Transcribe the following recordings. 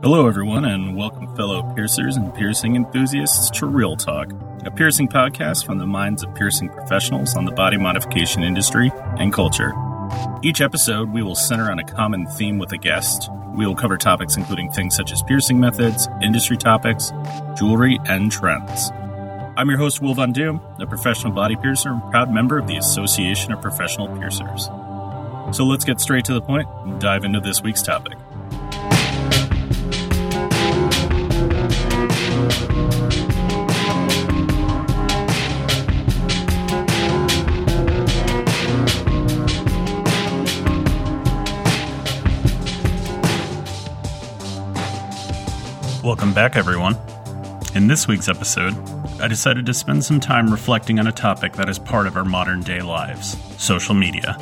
Hello, everyone, and welcome fellow piercers and piercing enthusiasts to Real Talk, a piercing podcast from the minds of piercing professionals on the body modification industry and culture. Each episode, we will center on a common theme with a guest. We will cover topics including things such as piercing methods, industry topics, jewelry, and trends. I'm your host, Will Von Doom, a professional body piercer and proud member of the Association of Professional Piercers. So let's get straight to the point and dive into this week's topic. Welcome back, everyone. In this week's episode, I decided to spend some time reflecting on a topic that is part of our modern day lives, social media.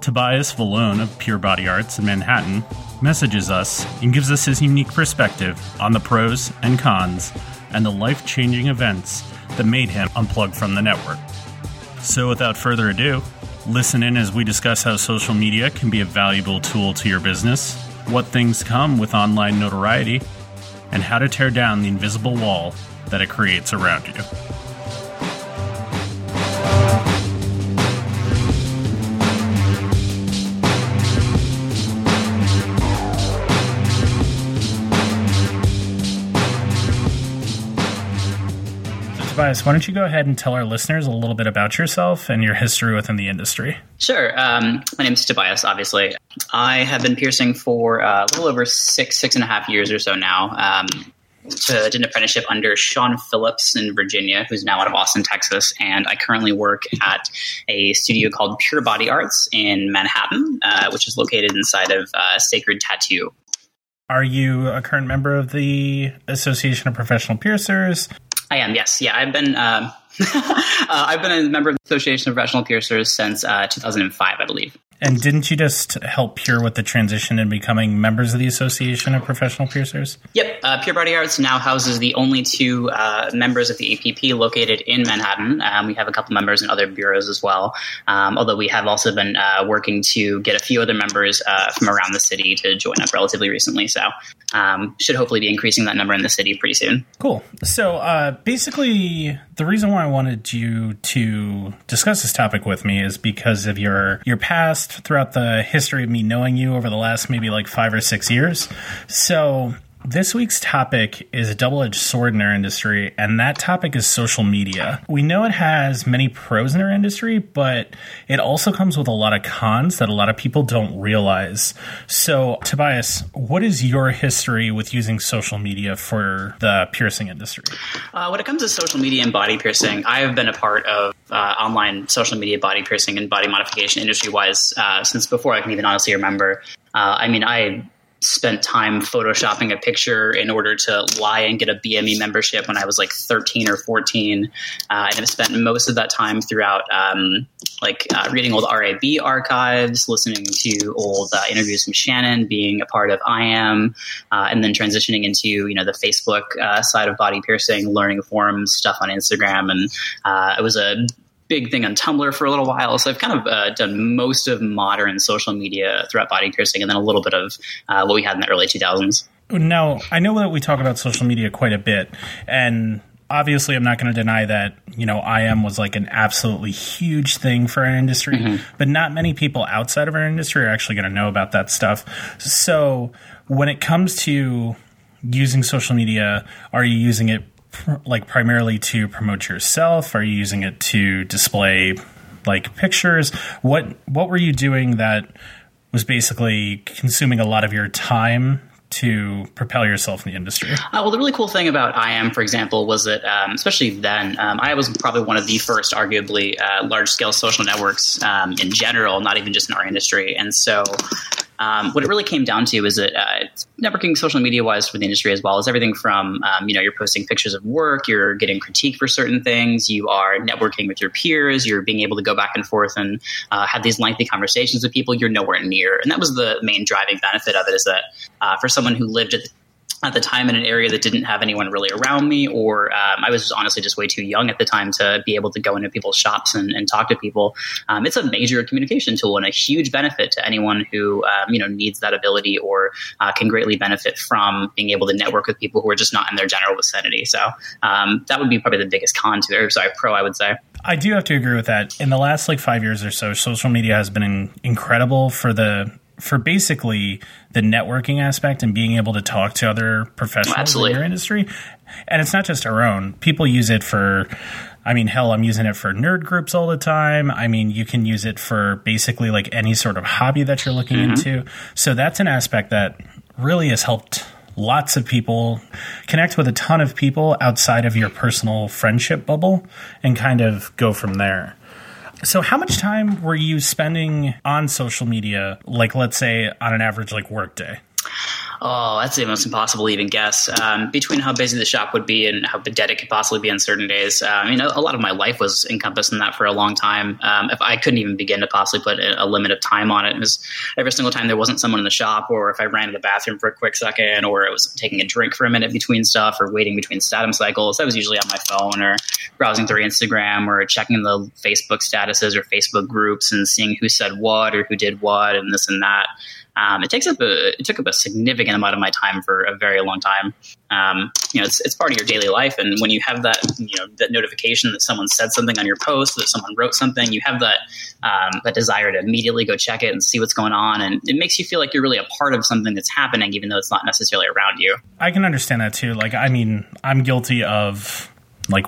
Tobias Vallone of Pure Body Arts in Manhattan messages us and gives us his unique perspective on the pros and cons and the life-changing events that made him unplug from the network. So without further ado, listen in as we discuss how social media can be a valuable tool to your business, what things come with online notoriety, and how to tear down the invisible wall that it creates around you. So, Tobias, why don't you go ahead and tell our listeners a little bit about yourself and your history within the industry? Sure. My name is Tobias, obviously. I have been piercing for a little over six and a half years or so now. I did an apprenticeship under Sean Phillips in Virginia, who's now out of Austin, Texas. And I currently work at a studio called Pure Body Arts in Manhattan, which is located inside of Sacred Tattoo. Are you a current member of the Association of Professional Piercers? I am, yes. Yeah, I've been a member of the Association of Professional Piercers since 2005, I believe. And didn't you just help Pure with the transition and becoming members of the Association of Professional Piercers? Yep. Pure Body Arts now houses the only two members of the APP located in Manhattan. We have a couple members in other bureaus as well, although we have also been working to get a few other members from around the city to join up relatively recently. So should hopefully be increasing that number in the city pretty soon. Cool. So basically, the reason why I wanted you to discuss this topic with me is because of your past, throughout the history of me knowing you over the last maybe like 5 or 6 years. So this week's topic is a double-edged sword in our industry, and that topic is social media. We know it has many pros in our industry, but it also comes with a lot of cons that a lot of people don't realize. So, Tobias, what is your history with using social media for the piercing industry? When it comes to social media and body piercing, I have been a part of online social media body piercing and body modification industry-wise since before I can even honestly remember. I spent time photoshopping a picture in order to lie and get a BME membership when I was like 13 or 14. And I've spent most of that time throughout reading old RAB archives, listening to old interviews from Shannon, being a part of IAM, and then transitioning into, the Facebook side of body piercing, learning forums, stuff on Instagram. And it was a big thing on Tumblr for a little while. So I've kind of done most of modern social media throughout body piercing, and then a little bit of what we had in the early 2000s. Now, I know that we talk about social media quite a bit, and obviously I'm not going to deny that, IAM was like an absolutely huge thing for our industry, but not many people outside of our industry are actually going to know about that stuff. So when it comes to using social media, are you using it primarily to promote yourself? Are you using it to display pictures? What were you doing that was basically consuming a lot of your time to propel yourself in the industry? Well, the really cool thing about IAM, for example, was that, especially then, IAM was probably one of the first, arguably, large-scale social networks in general, not even just in our industry. And so what it really came down to is that networking social media-wise for the industry as well is everything from, you're posting pictures of work, you're getting critique for certain things, you are networking with your peers, you're being able to go back and forth and have these lengthy conversations with people you're nowhere near. And that was the main driving benefit of it, is that for someone who lived at at the time in an area that didn't have anyone really around me, or I was honestly just way too young at the time to be able to go into people's shops and talk to people. It's a major communication tool and a huge benefit to anyone who needs that ability or can greatly benefit from being able to network with people who are just not in their general vicinity. So that would be probably the biggest con to it, or sorry, pro, I would say. I do have to agree with that. In the last 5 years or so, social media has been incredible for basically the networking aspect and being able to talk to other professionals in your industry. And it's not just our own. People use it for, I'm using it for nerd groups all the time. You can use it for basically any sort of hobby that you're looking into. So that's an aspect that really has helped lots of people connect with a ton of people outside of your personal friendship bubble and kind of go from there. So how much time were you spending on social media, let's say on an average work day? Oh, that's almost impossible to even guess. Between how busy the shop would be and how pathetic it could possibly be on certain days. A lot of my life was encompassed in that for a long time. If I couldn't even begin to possibly put a limit of time on it. It was every single time there wasn't someone in the shop, or if I ran to the bathroom for a quick second, or it was taking a drink for a minute between stuff, or waiting between status cycles, I was usually on my phone or browsing through Instagram or checking the Facebook statuses or Facebook groups and seeing who said what or who did what and this and that. It took up a significant amount of my time for a very long time. It's part of your daily life. And when you have that, that notification that someone said something on your post, that someone wrote something, you have that, that desire to immediately go check it and see what's going on. And it makes you feel like you're really a part of something that's happening, even though it's not necessarily around you. I can understand that too. I'm guilty of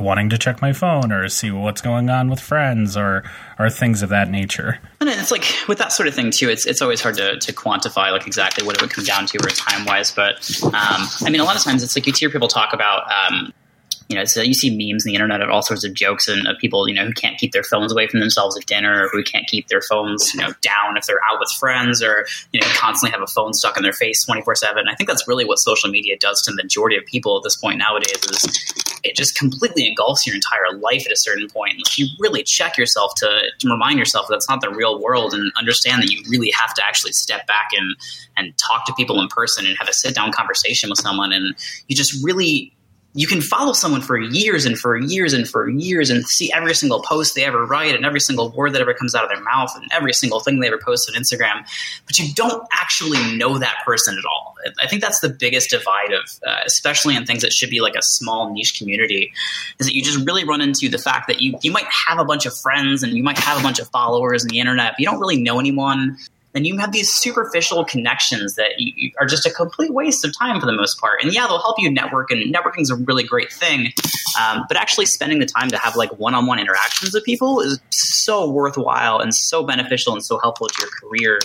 wanting to check my phone or see what's going on with friends or things of that nature. And it's with that sort of thing too, it's always hard to quantify exactly what it would come down to or time-wise. But a lot of times it's you hear people talk about you see memes on the internet of all sorts of jokes and of people, who can't keep their phones away from themselves at dinner, or who can't keep their phones, down if they're out with friends, or, constantly have a phone stuck in their face 24/7. I think that's really what social media does to the majority of people at this point nowadays, is it just completely engulfs your entire life at a certain point. You really check yourself to remind yourself that's not the real world, and understand that you really have to actually step back and talk to people in person and have a sit down conversation with someone. And you just really, you can follow someone for years and for years and for years and see every single post they ever write and every single word that ever comes out of their mouth and every single thing they ever post on Instagram, but you don't actually know that person at all. I think that's the biggest divide of, especially in things that should be a small niche community, is that you just really run into the fact that you might have a bunch of friends and you might have a bunch of followers on the internet, but you don't really know anyone. And you have these superficial connections that are just a complete waste of time for the most part. And yeah, they'll help you network, and networking is a really great thing. But actually spending the time to have one-on-one interactions with people is so worthwhile and so beneficial and so helpful to your career,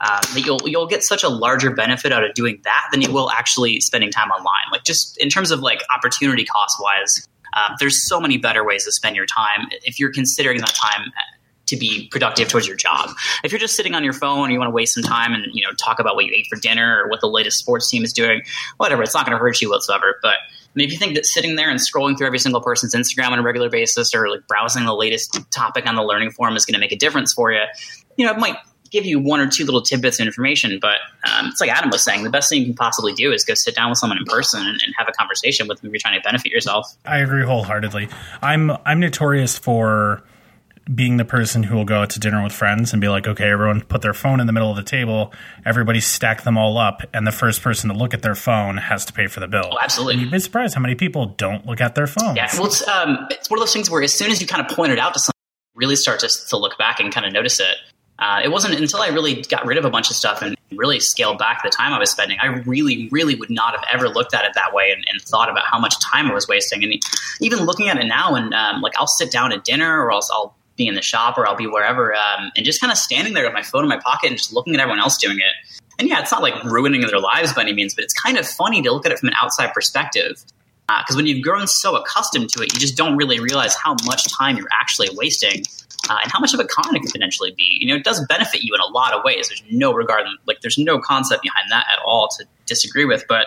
that you'll get such a larger benefit out of doing that than you will actually spending time online. Just in terms of opportunity cost wise, there's so many better ways to spend your time if you're considering that time to be productive towards your job. If you're just sitting on your phone and you want to waste some time and, talk about what you ate for dinner or what the latest sports team is doing, whatever, it's not going to hurt you whatsoever. But if you think that sitting there and scrolling through every single person's Instagram on a regular basis, or browsing the latest topic on the learning forum is going to make a difference for you, it might give you one or two little tidbits of information. But it's like Adam was saying, the best thing you can possibly do is go sit down with someone in person and have a conversation with them if you're trying to benefit yourself. I agree wholeheartedly. I'm notorious for being the person who will go out to dinner with friends and be like, okay, everyone put their phone in the middle of the table, everybody stack them all up, and the first person to look at their phone has to pay for the bill. Oh, absolutely. And you'd be surprised how many people don't look at their phones. Yeah, well, it's one of those things where as soon as you kind of point it out to someone, you really start to look back and kind of notice it. It wasn't until I really got rid of a bunch of stuff and really scaled back the time I was spending. I really, really would not have ever looked at it that way and thought about how much time I was wasting. And even looking at it now, and I'll sit down at dinner, or else I'll be in the shop, or I'll be wherever, and just kind of standing there with my phone in my pocket and just looking at everyone else doing it. And yeah, it's not ruining their lives by any means, but it's kind of funny to look at it from an outside perspective, because when you've grown so accustomed to it, you just don't really realize how much time you're actually wasting, and how much of a con it could potentially be. It does benefit you in a lot of ways. There's no regard, there's no concept behind that at all to disagree with, but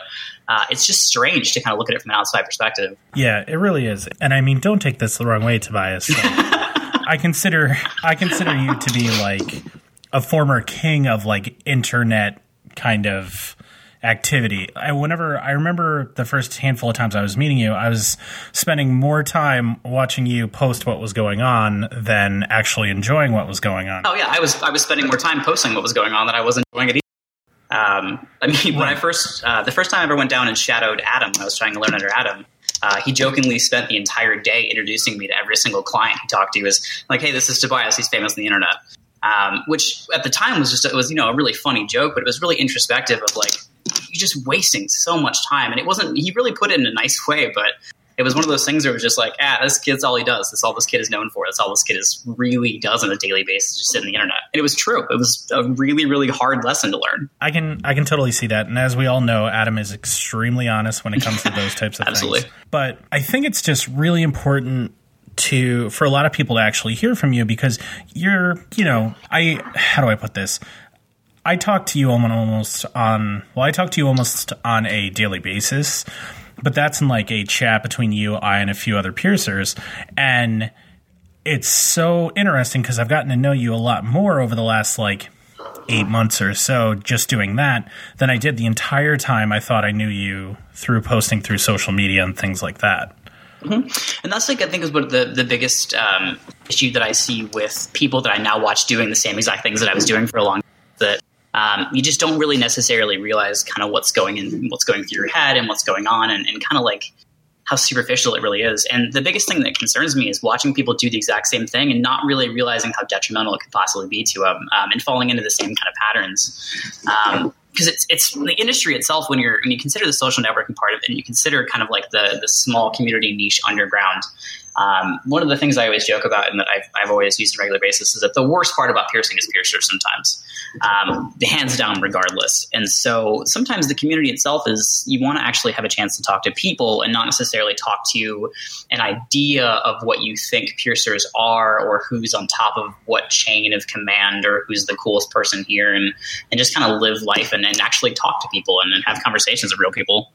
it's just strange to kind of look at it from an outside perspective. Yeah, it really is. And don't take this the wrong way, Tobias. I consider you to be a former king of internet kind of activity. I remember the first handful of times I was meeting you, I was spending more time watching you post what was going on than actually enjoying what was going on. Oh yeah, I was spending more time posting what was going on than I was enjoying it either. When I first, the first time I ever went down and shadowed Adam, when I was trying to learn under Adam, he jokingly spent the entire day introducing me to every single client he talked to. He was like, hey, this is Tobias. He's famous on the internet. Which at the time was just, it was, you know, a really funny joke, but it was really introspective of like, you're just wasting so much time. And it wasn't, he really put it in a nice way, but it was one of those things where it was just like, this kid's all he does. That's all this kid is known for. That's all this kid is really does on a daily basis, just sit on the internet. And it was true. It was a really, really hard lesson to learn. I can totally see that. And as we all know, Adam is extremely honest when it comes to those types of Absolutely. Things. But I think it's just really important for a lot of people to actually hear from you, because you're, you know, how do I put this? I talk to you almost on a daily basis, but that's in like a chat between you, I, and a few other piercers. And it's so interesting because I've gotten to know you a lot more over the last like 8 months or so just doing that than I did the entire time I thought I knew you through posting through social media and things like that. Mm-hmm. And that's like, I think, is what the biggest issue that I see with people that I now watch doing the same exact things that I was doing for a long time, that you just don't really necessarily realize kind of what's going through your head and what's going on, and kind of like how superficial it really is. And the biggest thing that concerns me is watching people do the exact same thing and not really realizing how detrimental it could possibly be to them, and falling into the same kind of patterns. Because it's the industry itself, when you consider the social networking part of it, and you consider kind of like the small community niche underground. One of the things I always joke about, and that I've always used on a regular basis, is that the worst part about piercing is piercers sometimes, hands down, regardless. And so sometimes the community itself is, you want to actually have a chance to talk to people and not necessarily talk to an idea of what you think piercers are, or who's on top of what chain of command, or who's the coolest person here, and just kind of live life and actually talk to people and have conversations with real people.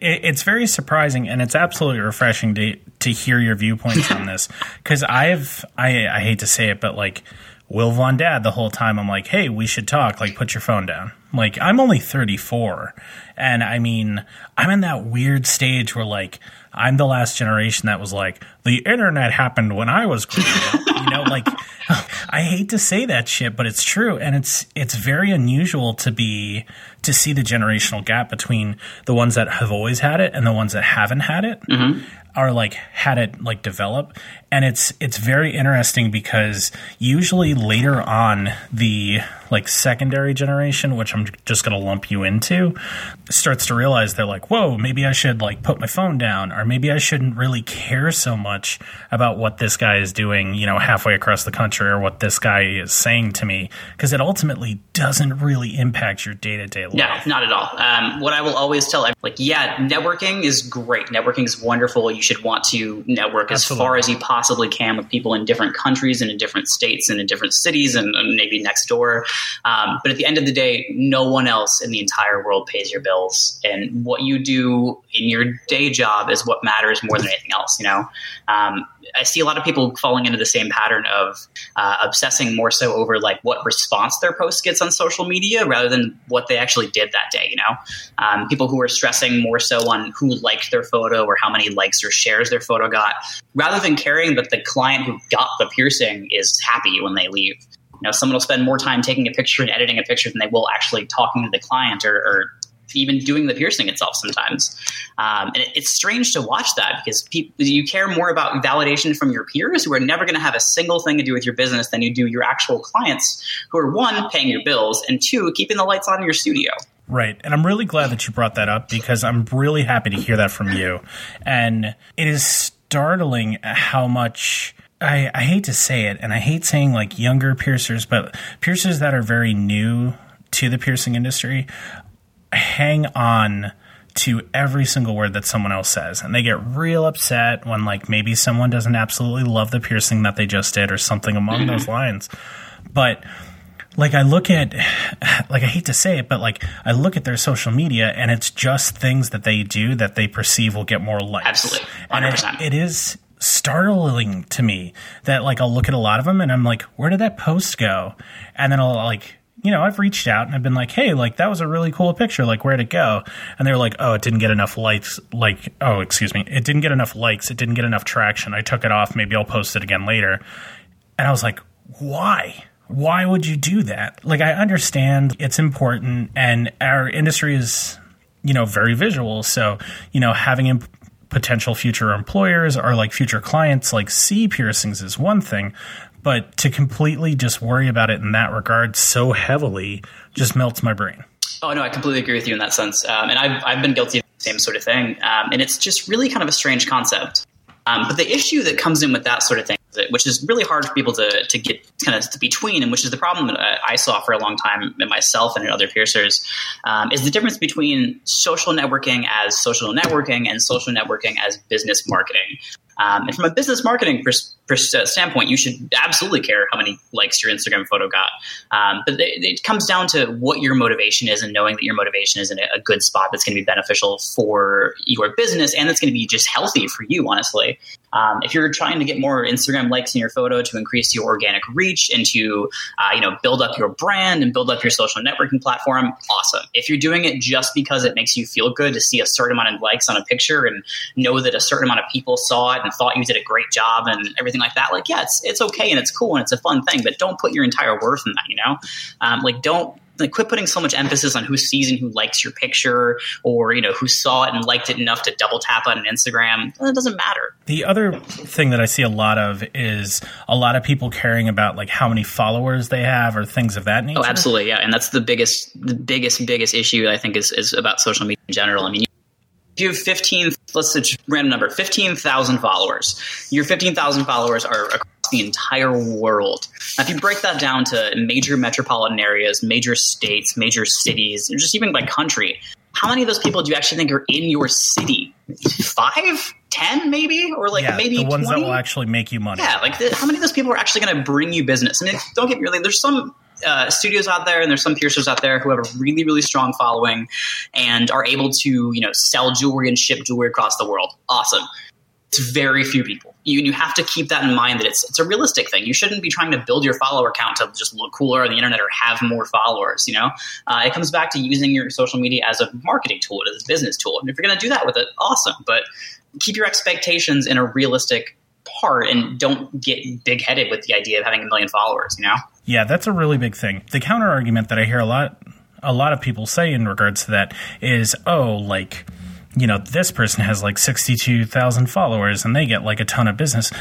It's very surprising, and it's absolutely refreshing to hear your viewpoints on this, because I hate to say it, but like Will Von Dad the whole time, I'm like, hey, we should talk, like put your phone down. Like, I'm only 34, and I mean, I'm in that weird stage where like I'm the last generation that was like, the internet happened when I was growing up, you know, like I hate to say that shit, but it's true. And it's very unusual to see the generational gap between the ones that have always had it and the ones that haven't had it, mm-hmm. are like had it like develop. And it's very interesting, because usually later on the like secondary generation, which I'm just going to lump you into, starts to realize they're like, whoa, maybe I should like put my phone down, or maybe I shouldn't really care so much about what this guy is doing, you know, halfway across the country, or what this guy is saying to me, because it ultimately doesn't really impact your day-to-day life. Yeah, not at all. What I will always tell, networking is great. Networking is wonderful. You should want to network Absolutely. As far as you possibly can with people in different countries and in different states and in different cities and maybe next door. But at the end of the day, no one else in the entire world pays your bills, and what you do in your day job is what matters more than anything else. You know, I see a lot of people falling into the same pattern of obsessing more so over like what response their post gets on social media rather than what they actually did that day. You know, people who are stressing more so on who liked their photo or how many likes or shares their photo got, rather than caring that the client who got the piercing is happy when they leave. You know, someone will spend more time taking a picture and editing a picture than they will actually talking to the client or even doing the piercing itself sometimes. And it's strange to watch that, because you care more about validation from your peers, who are never going to have a single thing to do with your business, than you do your actual clients, who are, one, paying your bills, and two, keeping the lights on in your studio. Right. And I'm really glad that you brought that up, because I'm really happy to hear that from you. And it is startling how much... I hate to say it, and I hate saying like younger piercers, but piercers that are very new to the piercing industry hang on to every single word that someone else says. And they get real upset when like maybe someone doesn't absolutely love the piercing that they just did or something along those lines. But like I look at, like I hate to say it, but like I look at their social media, and it's just things that they do that they perceive will get more likes. Absolutely. 100%. And it is startling to me that like I'll look at a lot of them and I'm like, where did that post go? And then I'll like you know, I've reached out and I've been like, hey, like, that was a really cool picture. Like, where'd it go? And they were like, oh, it didn't get enough likes. Like, oh, excuse me. It didn't get enough likes. It didn't get enough traction. I took it off. Maybe I'll post it again later. And I was like, why? Why would you do that? Like, I understand it's important, and our industry is, you know, very visual. So, you know, having potential future employers or like future clients, like, see piercings is one thing, but to completely just worry about it in that regard so heavily just melts my brain. Oh, no, I completely agree with you in that sense. And I've been guilty of the same sort of thing. And it's just really kind of a strange concept. But the issue that comes in with that sort of thing, which is really hard for people to get kind of between, and which is the problem that I saw for a long time in myself and in other piercers, is the difference between social networking and social networking as business marketing. And from a business marketing standpoint, you should absolutely care how many likes your Instagram photo got. But it comes down to what your motivation is, and knowing that your motivation is in a good spot that's going to be beneficial for your business, and that's going to be just healthy for you, honestly. If you're trying to get more Instagram likes in your photo to increase your organic reach and to build up your brand and build up your social networking platform, awesome. If you're doing it just because it makes you feel good to see a certain amount of likes on a picture and know that a certain amount of people saw it and thought you did a great job and everything like that, like, yeah, it's okay and it's cool and it's a fun thing, but don't put your entire worth in that, you know? Quit putting so much emphasis on who sees and who likes your picture, or, you know, who saw it and liked it enough to double tap on an Instagram. It doesn't matter. The other thing that I see a lot of is a lot of people caring about like how many followers they have or things of that nature. Oh, absolutely. Yeah. And that's the biggest issue I think is about social media in general. I mean, you have 15,000 followers. Your 15,000 followers are across the entire world. Now, if you break that down to major metropolitan areas, major states, major cities, or just even by country, how many of those people do you actually think are in your city? 5, 10 maybe, or like, yeah, maybe the ones 20? That will actually make you money. Yeah, like how many of those people are actually going to bring you business? I mean, don't get me wrong, there's some studios out there, and there's some piercers out there who have a really, really strong following and are able to, you know, sell jewelry and ship jewelry across the world. Awesome. It's very few people. You have to keep that in mind, that it's a realistic thing. You shouldn't be trying to build your follower count to just look cooler on the internet or have more followers, you know? It comes back to using your social media as a marketing tool, as a business tool. And if you're going to do that with it, awesome. But keep your expectations in a realistic part and don't get big-headed with the idea of having a million followers, you know? Yeah, that's a really big thing. The counter argument that I hear a lot of people say in regards to that is, oh, like, you know, this person has like 62,000 followers and they get like a ton of business.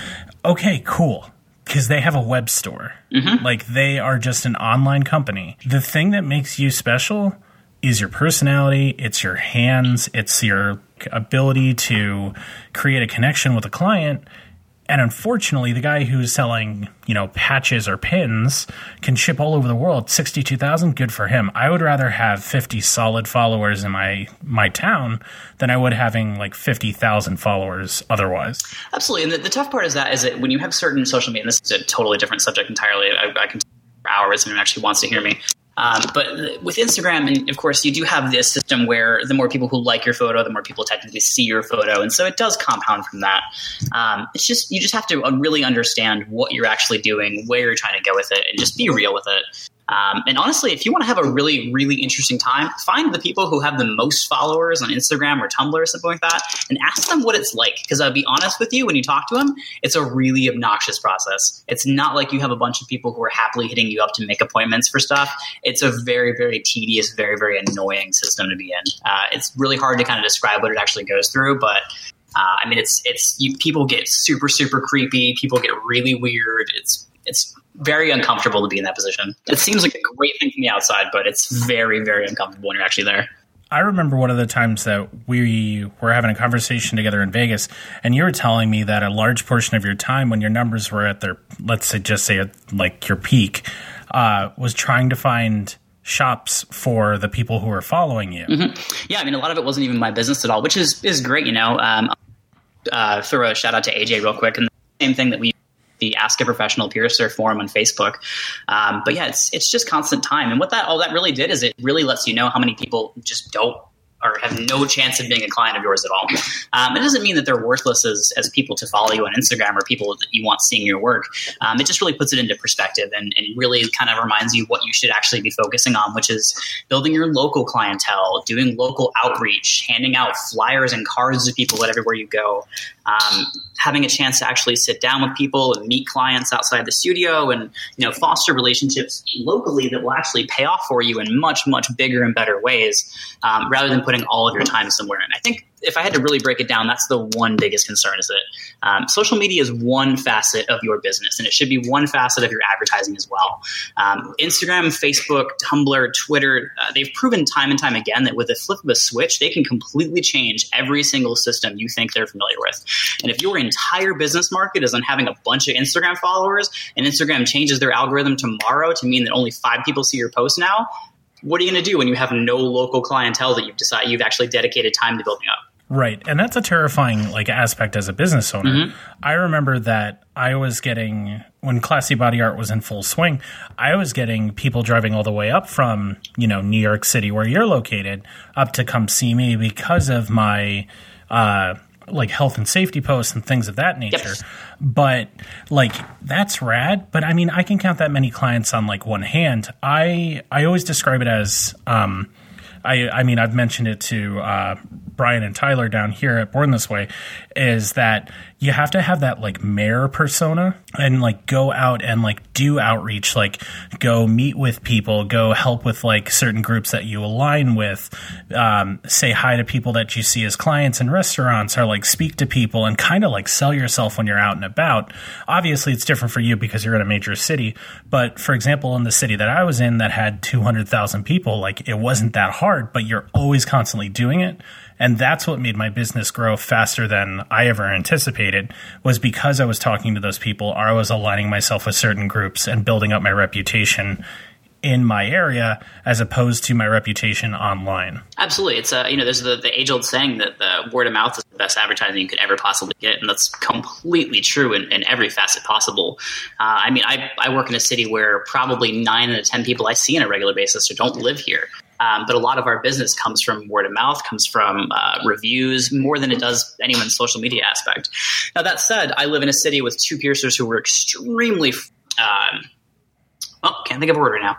Okay, cool. Because they have a web store. Mm-hmm. Like, they are just an online company. The thing that makes you special is your personality. It's your hands. It's your ability to create a connection with a client. And unfortunately, the guy who's selling, you know, patches or pins can ship all over the world. 62,000, good for him. I would rather have 50 solid followers in my town than I would having like 50,000 followers otherwise. Absolutely. And the tough part is that when you have certain social media, and this is a totally different subject entirely. I can talk for hours and it actually wants to hear me. But with Instagram, and of course, you do have this system where the more people who like your photo, the more people technically see your photo. And so it does compound from that. It's just, you just have to really understand what you're actually doing, where you're trying to go with it, and just be real with it. And honestly, if you want to have a really, really interesting time, find the people who have the most followers on Instagram or Tumblr or something like that, and ask them what it's like. Because I'll be honest with you, when you talk to them, it's a really obnoxious process. It's not like you have a bunch of people who are happily hitting you up to make appointments for stuff. It's a very, very tedious, very, very annoying system to be in. It's really hard to kind of describe what it actually goes through, but... I mean, people get super, super creepy. People get really weird. It's very uncomfortable to be in that position. It seems like a great thing from the outside, but it's very, very uncomfortable when you're actually there. I remember one of the times that we were having a conversation together in Vegas, and you were telling me that a large portion of your time, when your numbers were at their, let's say at your peak, was trying to find shops for the people who are following you. Mm-hmm. Yeah. I mean, a lot of it wasn't even my business at all, which is great. You know, throw a shout out to AJ real quick. And the same thing that we, the Ask a Professional Piercer forum on Facebook. But yeah, it's just constant time. And what all that really did is it really lets you know how many people just don't, or have no chance of being a client of yours at all. It doesn't mean that they're worthless as people to follow you on Instagram or people that you want seeing your work. It just really puts it into perspective and really kind of reminds you what you should actually be focusing on, which is building your local clientele, doing local outreach, handing out flyers and cards to people at everywhere you go, having a chance to actually sit down with people and meet clients outside the studio and, you know, foster relationships locally that will actually pay off for you in much, much bigger and better ways, rather than putting all of your time somewhere. And I think if I had to really break it down, that's the one biggest concern, is that social media is one facet of your business, and it should be one facet of your advertising as well. Instagram, Facebook, Tumblr, Twitter, they've proven time and time again that with a flip of a switch, they can completely change every single system you think they're familiar with. And if your entire business market is on having a bunch of Instagram followers, and Instagram changes their algorithm tomorrow to mean that only 5 people see your post now, what are you going to do when you have no local clientele that you've actually dedicated time to building up? Right. And that's a terrifying aspect as a business owner. Mm-hmm. I remember that I was getting, when Classy Body Art was in full swing, I was getting people driving all the way up from, New York City, where you're located, up to come see me because of my health and safety posts and things of that nature. Yep. But that's rad. But I mean, I can count that many clients on one hand. I always describe it as, I mean, I've mentioned it to Brian and Tyler down here at Born This Way, is that you have to have that mayor persona and go out and do outreach, go meet with people, go help with certain groups that you align with, say hi to people that you see as clients in restaurants, or speak to people and kind of sell yourself when you're out and about. Obviously, it's different for you because you're in a major city. But for example, in the city that I was in that had 200,000 people, it wasn't that hard, but you're always constantly doing it. And that's what made my business grow faster than I ever anticipated, was because I was talking to those people, or I was aligning myself with certain groups and building up my reputation in my area as opposed to my reputation online. Absolutely. It's there's the age-old saying that the word of mouth is the best advertising you could ever possibly get, and that's completely true in every facet possible. I work in a city where probably 9 out of 10 people I see on a regular basis don't live here. But a lot of our business comes from word of mouth, comes from reviews, more than it does anyone's social media aspect. Now, that said, I live in a city with 2 piercers who were extremely can't think of a word right now.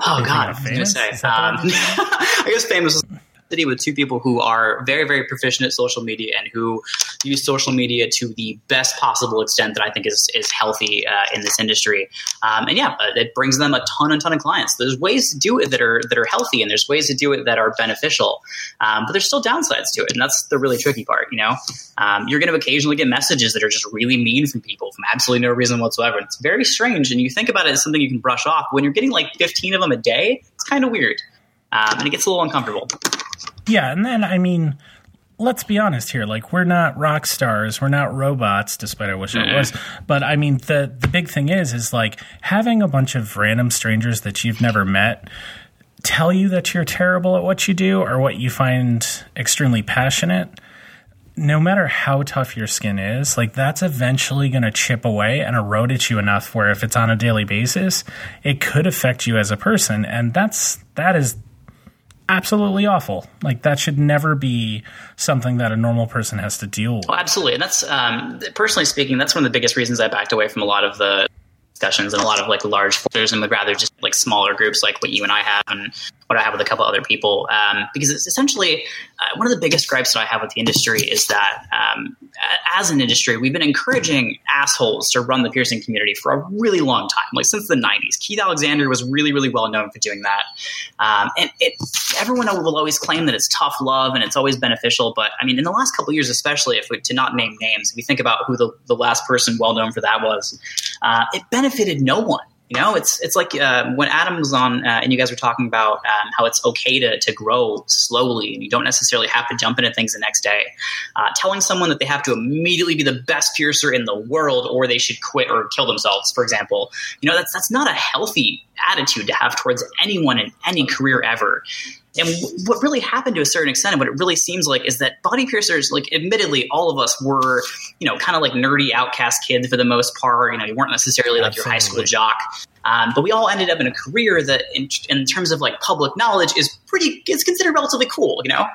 Oh, God, I was going to say. I guess famous is city with 2 people who are very, very proficient at social media and who use social media to the best possible extent that I think is healthy in this industry. It brings them a ton of clients. There's ways to do it that are healthy, and there's ways to do it that are beneficial. But there's still downsides to it, and that's the really tricky part. You're going to occasionally get messages that are just really mean from people from absolutely no reason whatsoever. And it's very strange, and you think about it as something you can brush off. When you're getting 15 of them a day, it's kind of weird, and it gets a little uncomfortable. Yeah, and then, I mean, let's be honest here. We're not rock stars. We're not robots, despite I wish I was. But, I mean, the big thing is having a bunch of random strangers that you've never met tell you that you're terrible at what you do or what you find extremely passionate, no matter how tough your skin is, that's eventually going to chip away and erode at you enough where if it's on a daily basis, it could affect you as a person. And that is absolutely awful. That should never be something that a normal person has to deal with. Oh, absolutely. And that's, personally speaking, that's one of the biggest reasons I backed away from a lot of the discussions and a lot of large folders, and would rather just smaller groups like what you and I have and what I have with a couple other people. Because it's essentially one of the biggest gripes that I have with the industry is that as an industry, we've been encouraging assholes to run the piercing community for a really long time, since the 90s. Keith Alexander was really, really well known for doing that. Everyone will always claim that it's tough love and it's always beneficial. But I mean, in the last couple of years, especially to not name names, we think about who the last person well known for that was. It benefited no one. It's when Adam was on and you guys were talking about how it's okay to grow slowly and you don't necessarily have to jump into things the next day. Telling someone that they have to immediately be the best piercer in the world or they should quit or kill themselves, for example, that's not a healthy attitude to have towards anyone in any career ever. And what really happened to a certain extent, and what it really seems like, is that body piercers, like, admittedly, all of us were, you know, kind of like nerdy outcast kids for the most part. You know, you weren't necessarily like your high school jock. But we all ended up in a career that in terms of like public knowledge is considered relatively cool, you know?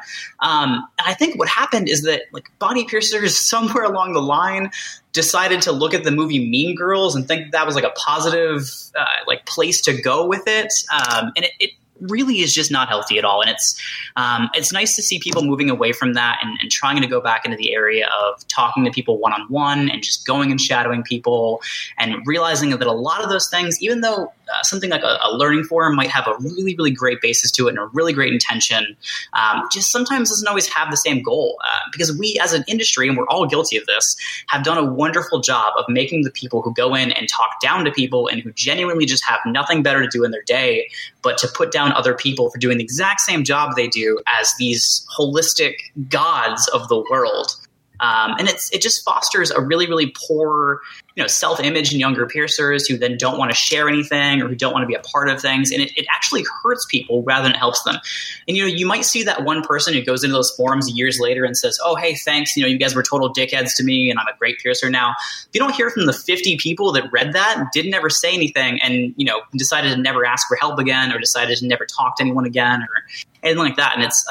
And I think what happened is that like body piercers somewhere along the line decided to look at the movie Mean Girls and think that was like a positive, like place to go with it. And it really is just not healthy at all. And it's nice to see people moving away from that and trying to go back into the area of talking to people one-on-one and just going and shadowing people and realizing that a lot of those things, even though something like a learning forum might have a really, really great basis to it and a really great intention, just sometimes doesn't always have the same goal. Because we as an industry, and we're all guilty of this, have done a wonderful job of making the people who go in and talk down to people and who genuinely just have nothing better to do in their day but to put down other people for doing the exact same job they do as these holistic gods of the world. And it just fosters a really, really poor, you know, self-image in younger piercers who then don't want to share anything or who don't want to be a part of things. And it actually hurts people rather than it helps them. And, you know, you might see that one person who goes into those forums years later and says, oh, hey, thanks. You know, you guys were total dickheads to me and I'm a great piercer now. If you don't hear from the 50 people that read that, didn't ever say anything and, you know, decided to never ask for help again or decided to never talk to anyone again or anything like that. And it's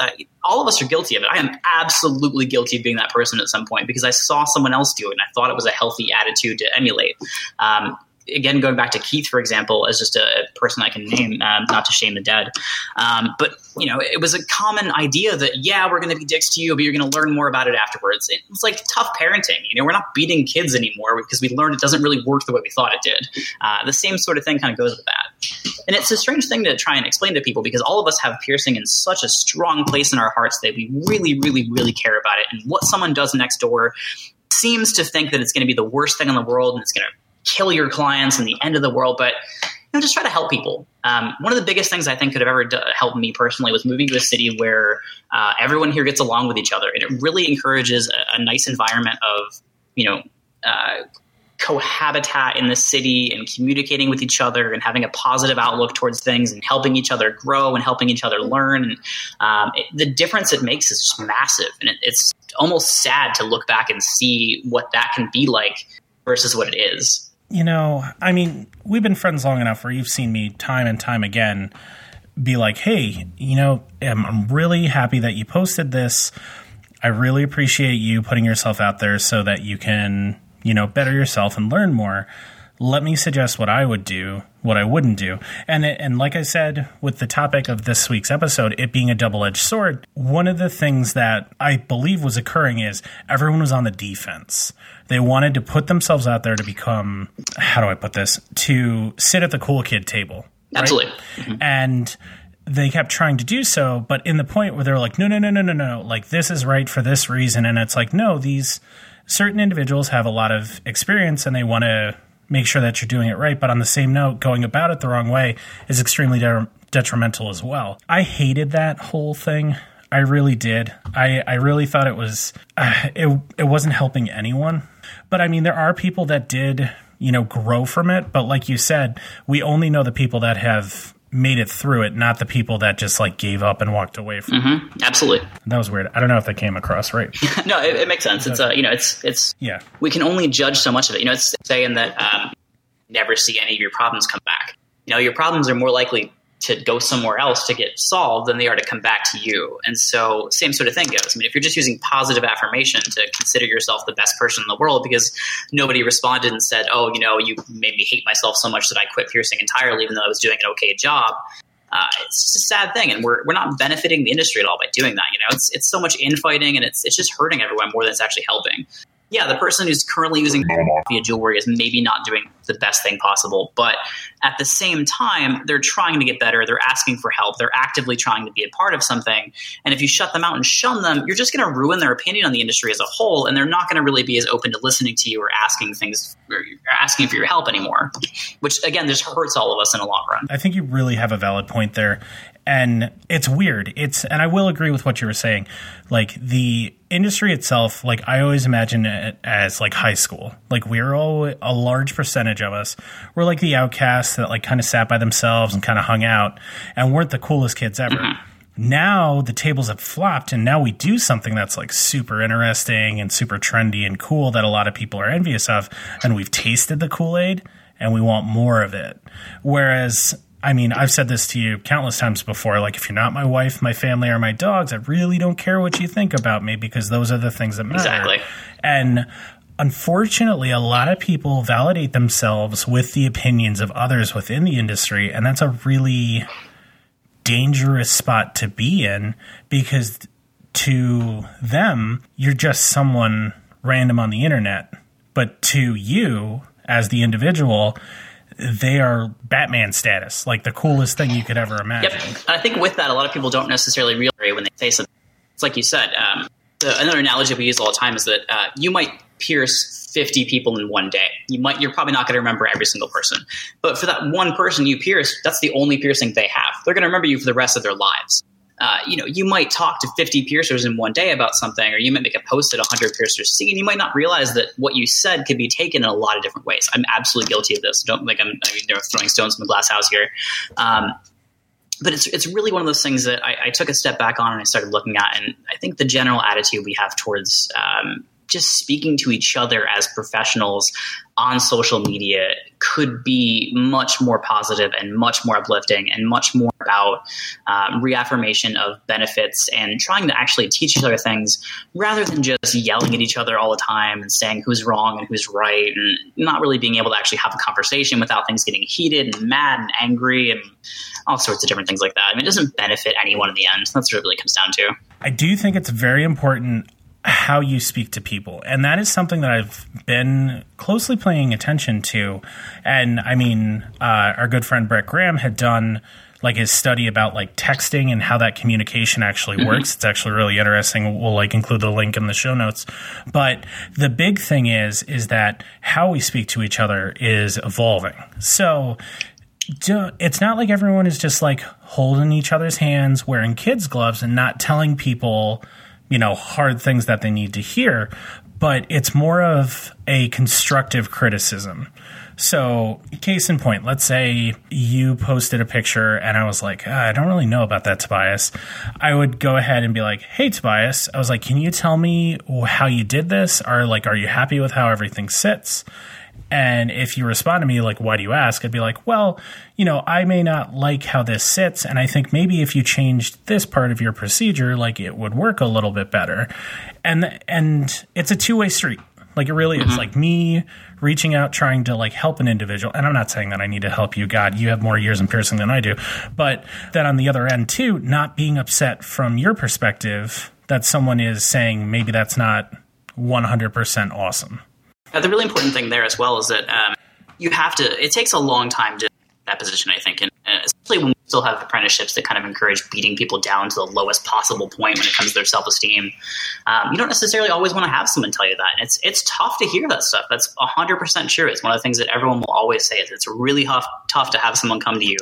all of us are guilty of it. I am absolutely guilty of being that person at some point because I saw someone else do it and I thought it was a healthy attitude to emulate. Again, going back to Keith, for example, as just a person I can name, not to shame the dead. But, you know, it was a common idea that, yeah, we're going to be dicks to you, but you're going to learn more about it afterwards. It's like tough parenting. You know, we're not beating kids anymore because we learned it doesn't really work the way we thought it did. The same sort of thing kind of goes with that. And it's a strange thing to try and explain to people because all of us have piercing in such a strong place in our hearts that we really, really, really care about it. And what someone does next door seems to think that it's going to be the worst thing in the world and it's going to kill your clients and the end of the world, but you know, just try to help people. One of the biggest things I think could have ever helped me personally was moving to a city where everyone here gets along with each other. And it really encourages a nice environment of, you know, cohabitat in the city and communicating with each other and having a positive outlook towards things and helping each other grow and helping each other learn. The difference it makes is just massive. And it's almost sad to look back and see what that can be like versus what it is. You know, I mean, we've been friends long enough where you've seen me time and time again be like, hey, you know, I'm really happy that you posted this. I really appreciate you putting yourself out there so that you can, you know, better yourself and learn more. Let me suggest what I would do, what I wouldn't do. And like I said, with the topic of this week's episode, it being a double-edged sword, one of the things that I believe was occurring is everyone was on the defense. They wanted to put themselves out there to become, how do I put this, to sit at the cool kid table. Right? Absolutely. Mm-hmm. And they kept trying to do so, but in the point where they're like, no, like this is right for this reason. And it's like, no, these certain individuals have a lot of experience and they want to make sure that you're doing it right. But on the same note, going about it the wrong way is extremely detrimental as well. I hated that whole thing. I really did. I really thought it was it wasn't helping anyone. But I mean, there are people that did, you know, grow from it. But like you said, we only know the people that have made it through it, not the people that just like gave up and walked away from it. Absolutely. That was weird. I don't know if that came across right. No, it makes sense. It's you know, it's yeah. We can only judge so much of it. You know, it's saying that never see any of your problems come back. You know, your problems are more likely to go somewhere else to get solved than they are to come back to you. And so same sort of thing goes. I mean, if you're just using positive affirmation to consider yourself the best person in the world because nobody responded and said, oh, you know, you made me hate myself so much that I quit piercing entirely, even though I was doing an okay job. It's just a sad thing. And we're not benefiting the industry at all by doing that. You know, it's so much infighting and it's just hurting everyone more than it's actually helping. Yeah, the person who's currently using via jewelry is maybe not doing the best thing possible. But at the same time, they're trying to get better. They're asking for help. They're actively trying to be a part of something. And if you shut them out and shun them, you're just going to ruin their opinion on the industry as a whole. And they're not going to really be as open to listening to you or asking for your help anymore, which, again, just hurts all of us in the long run. I think you really have a valid point there. And it's weird. And I will agree with what you were saying. Like the industry itself, like I always imagine it as like high school. Like we're all a large percentage of us. We're like the outcasts that like kind of sat by themselves and kind of hung out and weren't the coolest kids ever. Mm-hmm. now the tables have flopped, and now we do something that's like super interesting and super trendy and cool that a lot of people are envious of, and we've tasted the Kool-Aid and we want more of it. Whereas, I mean, I've said this to you countless times before, like, if you're not my wife, my family, or my dogs, I really don't care what you think about me, because those are the things that matter. Exactly. And unfortunately, a lot of people validate themselves with the opinions of others within the industry, and that's a really dangerous spot to be in, because to them, you're just someone random on the internet. But to you, as the individual, they are Batman status, like the coolest thing you could ever imagine. Yep. I think with that, a lot of people don't necessarily realize when they say something. It's like you said, another analogy we use all the time is that you might pierce 50 people in one day. You're probably not going to remember every single person. But for that one person you pierce, that's the only piercing they have. They're going to remember you for the rest of their lives. You might talk to 50 piercers in one day about something, or you might make a post that 100 piercers see, and you might not realize that what you said could be taken in a lot of different ways. I'm absolutely guilty of this. Don't think I'm throwing stones in the glass house here. But it's really one of those things that I took a step back on and I started looking at, and I think the general attitude we have towards just speaking to each other as professionals on social media could be much more positive and much more uplifting and much more about reaffirmation of benefits and trying to actually teach each other things, rather than just yelling at each other all the time and saying who's wrong and who's right and not really being able to actually have a conversation without things getting heated and mad and angry and all sorts of different things like that. I mean, it doesn't benefit anyone in the end. That's what it really comes down to. I do think it's very important how you speak to people. And that is something that I've been closely paying attention to. And I mean, our good friend Brett Graham had done like his study about like texting and how that communication actually works. It's actually really interesting. We'll like include the link in the show notes. But the big thing is that how we speak to each other is evolving. So it's not like everyone is just like holding each other's hands, wearing kids' gloves, and not telling people, you know, hard things that they need to hear, but it's more of a constructive criticism. So case in point, let's say you posted a picture and I was like, I don't really know about that, Tobias. I would go ahead and be like, hey, Tobias, I was like, can you tell me how you did this? Or like, are you happy with how everything sits? And if you respond to me, like, why do you ask? I'd be like, well, you know, I may not like how this sits, and I think maybe if you changed this part of your procedure, like, it would work a little bit better. And it's a two-way street. Like, it really is like me reaching out, trying to like help an individual. And I'm not saying that I need to help you. God, you have more years in piercing than I do. But then on the other end, too, not being upset from your perspective that someone is saying maybe that's not 100% awesome. Now, the really important thing there as well is that you have to – it takes a long time to get that position, I think, and especially when we still have apprenticeships that kind of encourage beating people down to the lowest possible point when it comes to their self-esteem. You don't necessarily always want to have someone tell you that, and it's tough to hear that stuff. That's 100% true. It's one of the things that everyone will always say is it's really tough to have someone come to you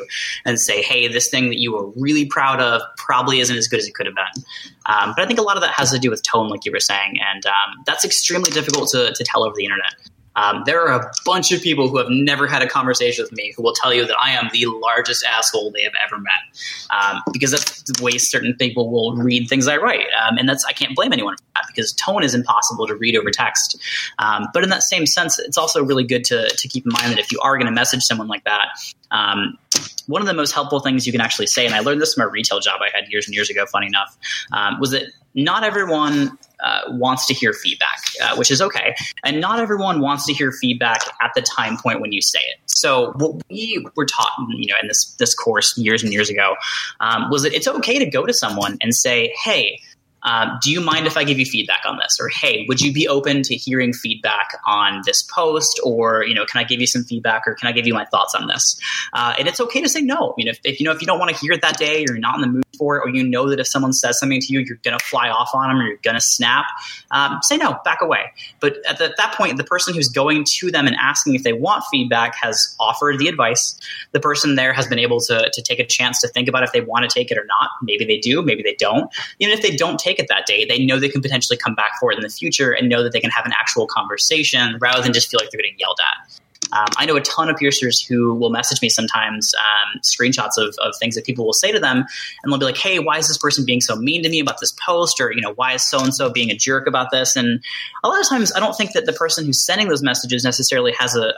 and say, hey, this thing that you were really proud of probably isn't as good as it could have been. But I think a lot of that has to do with tone, like you were saying, and that's extremely difficult to tell over the internet. There are a bunch of people who have never had a conversation with me who will tell you that I am the largest asshole they have ever met, because that's the way certain people will read things I write. And I can't blame anyone for that, because tone is impossible to read over text. But in that same sense, it's also really good to keep in mind that if you are going to message someone like that, one of the most helpful things you can actually say, and I learned this from a retail job I had years and years ago, funny enough, was that not everyone wants to hear feedback, which is okay. And not everyone wants to hear feedback at the time point when you say it. So what we were taught, you know, in this course years and years ago, was that it's okay to go to someone and say, hey, do you mind if I give you feedback on this? Or, hey, would you be open to hearing feedback on this post? Or, you know, can I give you some feedback, or can I give you my thoughts on this? And it's okay to say no. I mean, if you don't want to hear it that day, or you're not in the mood for it, or you know that if someone says something to you, you're going to fly off on them, or you're going to snap, say no, back away. But at that point, the person who's going to them and asking if they want feedback has offered the advice. The person there has been able to take a chance to think about if they want to take it or not. Maybe they do, maybe they don't. Even if they don't take it that day, they know they can potentially come back for it in the future and know that they can have an actual conversation rather than just feel like they're getting yelled at. I know a ton of piercers who will message me sometimes screenshots of things that people will say to them, and they'll be like, hey, why is this person being so mean to me about this post? Or, you know, why is so-and-so being a jerk about this? And a lot of times I don't think that the person who's sending those messages necessarily has a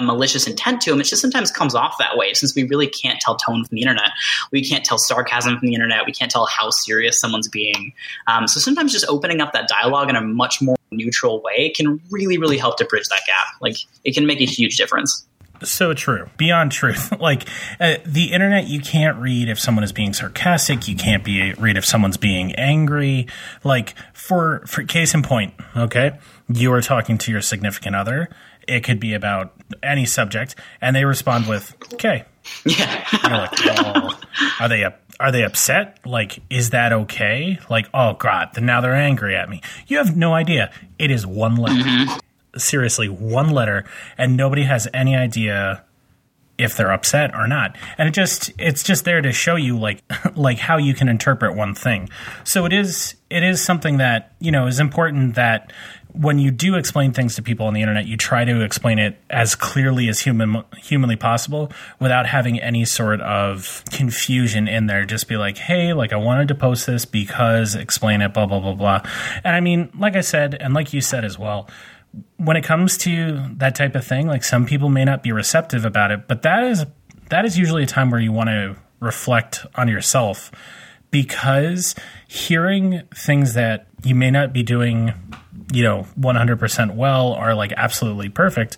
malicious intent to them. It just sometimes comes off that way, since we really can't tell tone from the internet. We can't tell sarcasm from the internet. We can't tell how serious someone's being. So sometimes just opening up that dialogue in a much more neutral way can really, really help to bridge that gap. Like, it can make a huge difference. So true. Beyond truth. Like, the internet, you can't read if someone is being sarcastic. You can't read if someone's being angry. Like, for case in point, okay, you are talking to your significant other. It could be about any subject, and they respond with, okay. Yeah. You're like, oh, are they upset? Like, is that okay? Like, oh, God, now they're angry at me. You have no idea. It is one letter. Mm-hmm. Seriously, one letter, and nobody has any idea if they're upset or not. And it's just there to show you like how you can interpret one thing. So it is something that, you know, is important that when you do explain things to people on the internet, you try to explain it as clearly as humanly possible without having any sort of confusion in there. Just be like, hey, like, I wanted to post this because explain it, blah, blah, blah, blah. And I mean, like I said, and like you said as well, when it comes to that type of thing, like, some people may not be receptive about it, but that is usually a time where you want to reflect on yourself, because hearing things that you may not be doing, you know, 100% well or like absolutely perfect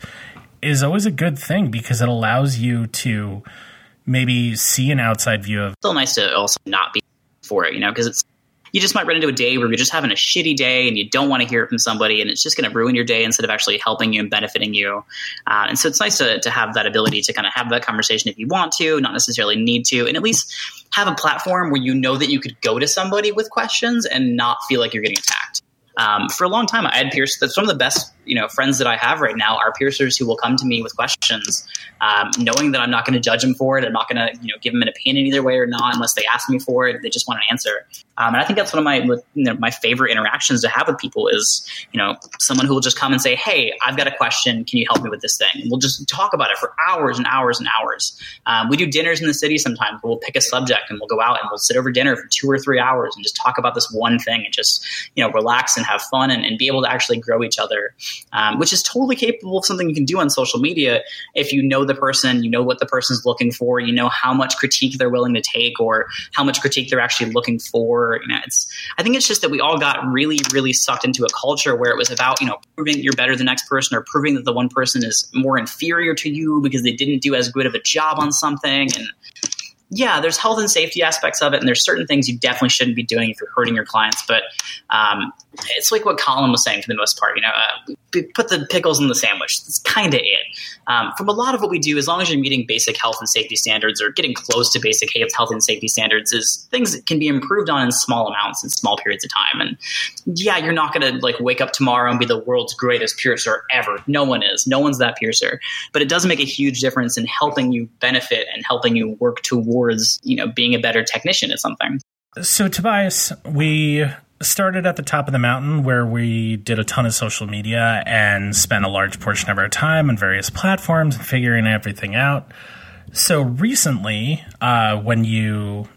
is always a good thing, because it allows you to maybe see an outside view of. It's still nice to also not be for it, you know, because it's. You just might run into a day where you're just having a shitty day and you don't want to hear from somebody, and it's just going to ruin your day instead of actually helping you and benefiting you. And so it's nice to have that ability to kind of have that conversation if you want to, not necessarily need to, and at least have a platform where you know that you could go to somebody with questions and not feel like you're getting attacked. For a long time, I had piercers. That's one of the best, you know, friends that I have right now are piercers who will come to me with questions, knowing that I'm not going to judge them for it. I'm not going to, you know, give them an opinion either way or not, unless they ask me for it. They just want an answer. And I think that's one of my, you know, my favorite interactions to have with people is, you know, someone who will just come and say, hey, I've got a question. Can you help me with this thing? And we'll just talk about it for hours and hours and hours. We do dinners in the city sometimes. We'll pick a subject and we'll go out and we'll sit over dinner for 2 or 3 hours and just talk about this one thing and just, you know, relax and have fun and be able to actually grow each other, which is totally capable of something you can do on social media. If you know the person, you know what the person's looking for, you know how much critique they're willing to take or how much critique they're actually looking for. You know, I think it's just that we all got really, really sucked into a culture where it was about, you know, proving that you're better than the next person or proving that the one person is more inferior to you because they didn't do as good of a job on something. And yeah, there's health and safety aspects of it, and there's certain things you definitely shouldn't be doing if you're hurting your clients. But it's like what Colin was saying for the most part. You know, put the pickles in the sandwich. That's kind of it. From a lot of what we do, as long as you're meeting basic health and safety standards or getting close to basic health and safety standards, is things that can be improved on in small amounts and small periods of time. And yeah, you're not going to like wake up tomorrow and be the world's greatest piercer ever. No one is. No one's that piercer. But it does make a huge difference in helping you benefit and helping you work towards, you know, being a better technician at something. So, Tobias, we started at the top of the mountain where we did a ton of social media and spent a large portion of our time on various platforms and figuring everything out. So recently, when you,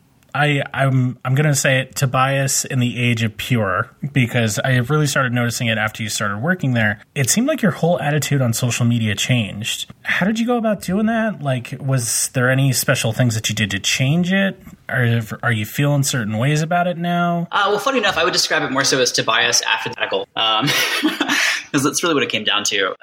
I'm going to say it, Tobias in the age of Pure, because I have really started noticing it after you started working there. It seemed like your whole attitude on social media changed. How did you go about doing that? Like, was there any special things that you did to change it? Are you feeling certain ways about it now? Well, funny enough, I would describe it more so as Tobias after the tackle, because that's really what it came down to.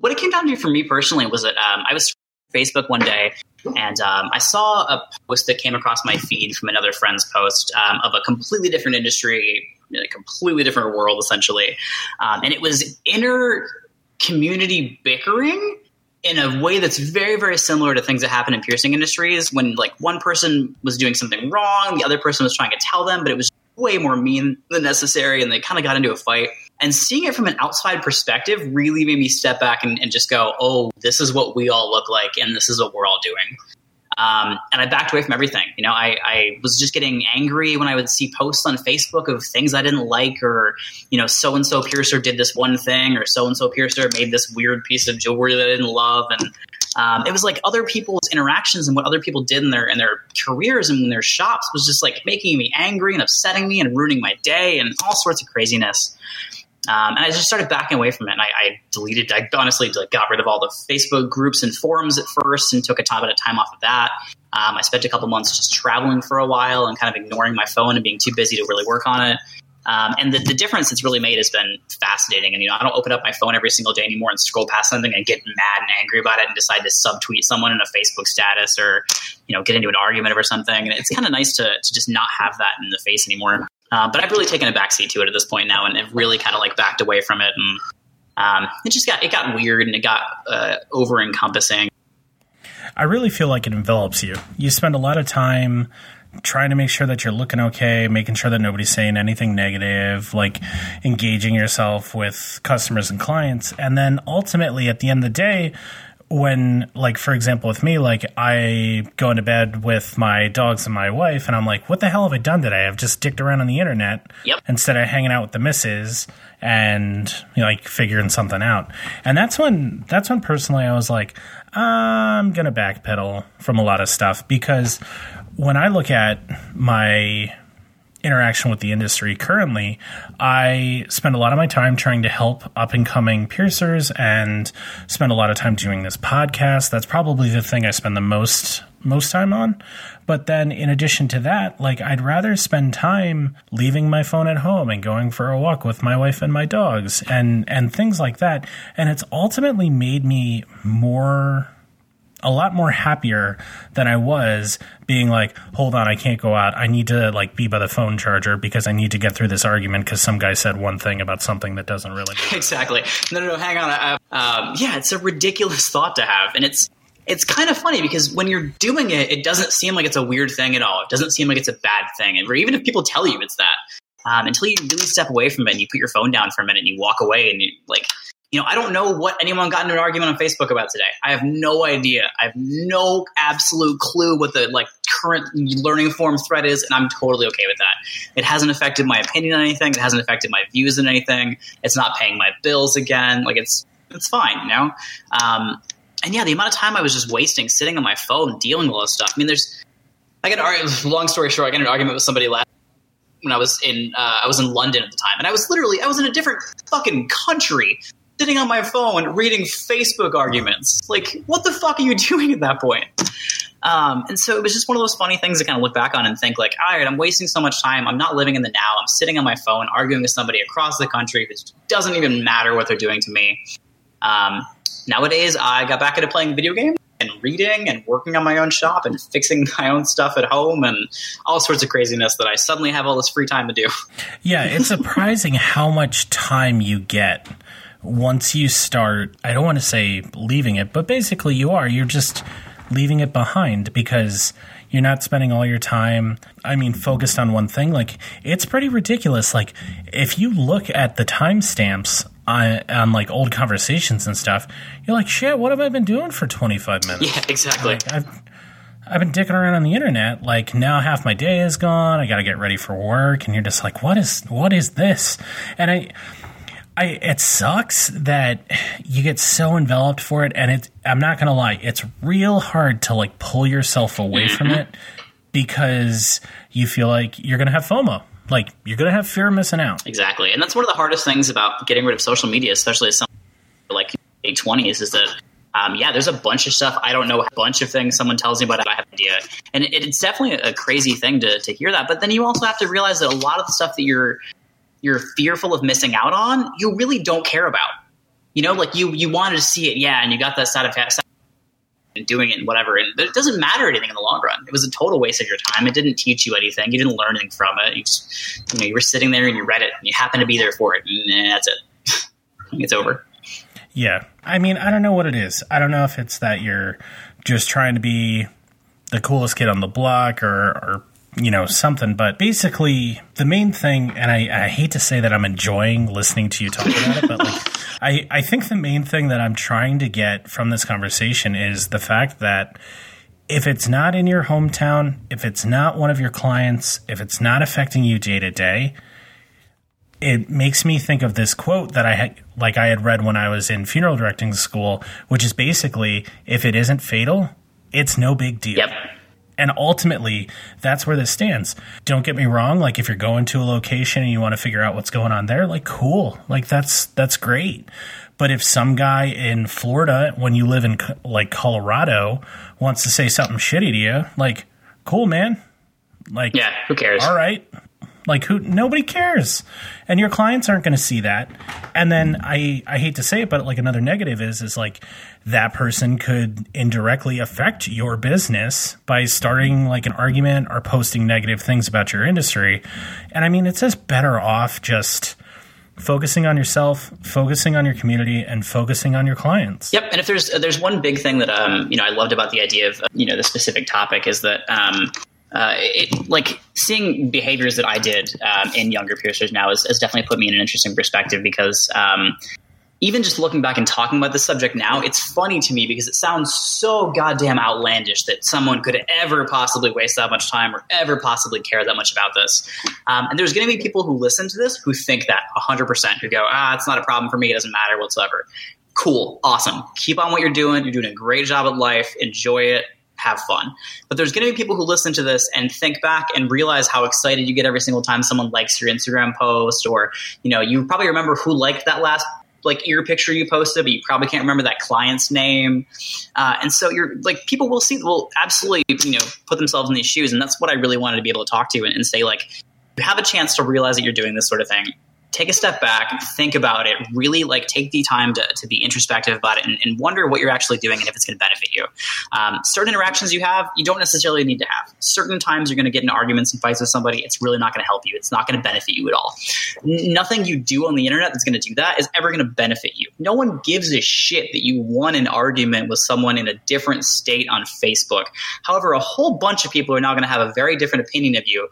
What it came down to for me personally was that I was Facebook one day, and I saw a post that came across my feed from another friend's post of a completely different industry, a completely different world, essentially. And it was inner community bickering in a way that's very, very similar to things that happen in piercing industries when, like, one person was doing something wrong, the other person was trying to tell them, but it was way more mean than necessary, and they kind of got into a fight. And seeing it from an outside perspective really made me step back and just go, oh, this is what we all look like, and this is what we're all doing. And I backed away from everything. You know, I was just getting angry when I would see posts on Facebook of things I didn't like, or, you know, so-and-so piercer did this one thing, or so-and-so piercer made this weird piece of jewelry that I didn't love. And it was like other people's interactions and what other people did in their careers and in their shops was just like making me angry and upsetting me and ruining my day and all sorts of craziness. And I just started backing away from it. And I honestly got rid of all the Facebook groups and forums at first and took a ton of time off of that. I spent a couple months just traveling for a while and kind of ignoring my phone and being too busy to really work on it. And the difference it's really made has been fascinating. And, you know, I don't open up my phone every single day anymore and scroll past something and get mad and angry about it and decide to subtweet someone in a Facebook status or, you know, get into an argument over something. And it's kind of nice to just not have that in the face anymore. But I've really taken a backseat to it at this point now, and have really kind of backed away from it. And it got weird and it got over encompassing. I really feel like it envelops you. You spend a lot of time trying to make sure that you're looking okay, making sure that nobody's saying anything negative, engaging yourself with customers and clients. And then ultimately at the end of the day, when, for example, with me, I go into bed with my dogs and my wife, and I'm like, what the hell have I done today? I've just dicked around on the internet instead of hanging out with the missus and, figuring something out. And that's when personally I was like, I'm going to backpedal from a lot of stuff, because when I look at my interaction with the industry currently, I spend a lot of my time trying to help up-and-coming piercers and spend a lot of time doing this podcast. That's probably the thing I spend the most time on. But then in addition to that, I'd rather spend time leaving my phone at home and going for a walk with my wife and my dogs and things like that. And it's ultimately made me a lot more happier than I was being hold on, I can't go out. I need to be by the phone charger because I need to get through this argument because some guy said one thing about something that doesn't really matter. Exactly. No, hang on. It's a ridiculous thought to have. And it's kind of funny because when you're doing it, it doesn't seem like it's a weird thing at all. It doesn't seem like it's a bad thing. And even if people tell you it's that, until you really step away from it and you put your phone down for a minute and you walk away and you I don't know what anyone got into an argument on Facebook about today. I have no idea. I have no absolute clue what the current learning form thread is, and I'm totally okay with that. It hasn't affected my opinion on anything. It hasn't affected my views on anything. It's not paying my bills again. It's fine, you know? And yeah, the amount of time I was just wasting sitting on my phone dealing with all this stuff. I mean, long story short, I got in an argument with somebody last when I was in London at the time, and I was in a different fucking country, sitting on my phone reading Facebook arguments. What the fuck are you doing at that point? And so it was just one of those funny things to kind of look back on and think all right, I'm wasting so much time. I'm not living in the now. I'm sitting on my phone arguing with somebody across the country. It doesn't even matter what they're doing to me. Nowadays, I got back into playing video games and reading and working on my own shop and fixing my own stuff at home and all sorts of craziness that I suddenly have all this free time to do. Yeah, it's surprising how much time you get once you start, I don't want to say leaving it, but basically you're just leaving it behind because you're not spending all your time, focused on one thing. It's pretty ridiculous. If you look at the timestamps on old conversations and stuff, you're like, shit, what have I been doing for 25 minutes? Yeah, exactly. I've been dicking around on the internet. Now half my day is gone. I got to get ready for work. And you're just like, what is this? And it sucks that you get so enveloped for it, and I'm not going to lie, it's real hard to pull yourself away from it because you feel like you're going to have FOMO. You're going to have fear of missing out. Exactly. And that's one of the hardest things about getting rid of social media, especially as someone late 20s, is that there's a bunch of stuff. I don't know a bunch of things someone tells me about it. I have no idea. And it's definitely a crazy thing to hear that. But then you also have to realize that a lot of the stuff that you're fearful of missing out on, you really don't care about. You know, you wanted to see it, yeah, and you got that satisfaction and doing it and whatever, but it doesn't matter anything in the long run. It was a total waste of your time. It didn't teach you anything. You didn't learn anything from it. You just, you were sitting there and you read it and you happened to be there for it, and that's it. It's over. Yeah. I don't know what it is. I don't know if it's that you're just trying to be the coolest kid on the block or something, but basically the main thing, and I hate to say that I'm enjoying listening to you talk about it, but I think the main thing that I'm trying to get from this conversation is the fact that if it's not in your hometown, if it's not one of your clients, if it's not affecting you day to day, it makes me think of this quote that I had read when I was in funeral directing school, which is basically, if it isn't fatal, it's no big deal. Yep. And ultimately, that's where this stands. Don't get me wrong. Like, if you're going to a location and you want to figure out what's going on there, like, cool. Like, that's great. But if some guy in Florida, when you live in, like, Colorado, wants to say something shitty to you, like, cool, man. Like, yeah, who cares? All right. Like, nobody cares. And your clients aren't going to see that. And then I hate to say it, but, like, another negative is like, that person could indirectly affect your business by starting, like, an argument or posting negative things about your industry. And I mean, it's just better off just focusing on yourself, focusing on your community, and focusing on your clients. Yep. And if there's one big thing that, I loved about the idea of, the specific topic is that, seeing behaviors that I did in younger piercers now has definitely put me in an interesting perspective, because even just looking back and talking about this subject now, it's funny to me because it sounds so goddamn outlandish that someone could ever possibly waste that much time or ever possibly care that much about this. And there's going to be people who listen to this who think that 100%, who go, it's not a problem for me. It doesn't matter whatsoever. Cool. Awesome. Keep on what you're doing. You're doing a great job at life. Enjoy it. Have fun. But there's going to be people who listen to this and think back and realize how excited you get every single time someone likes your Instagram post, or, you probably remember who liked that last ear picture you posted, but you probably can't remember that client's name. And so you're like, people will absolutely, put themselves in these shoes. And that's what I really wanted to be able to talk to and say, like, you have a chance to realize that you're doing this sort of thing. Take a step back, think about it, really take the time to be introspective about it and wonder what you're actually doing and if it's going to benefit you. Certain interactions you have, you don't necessarily need to have. Certain times you're going to get in arguments and fights with somebody. It's really not going to help you. It's not going to benefit you at all. Nothing you do on the internet that's going to do that is ever going to benefit you. No one gives a shit that you won an argument with someone in a different state on Facebook. However, a whole bunch of people are now going to have a very different opinion of you,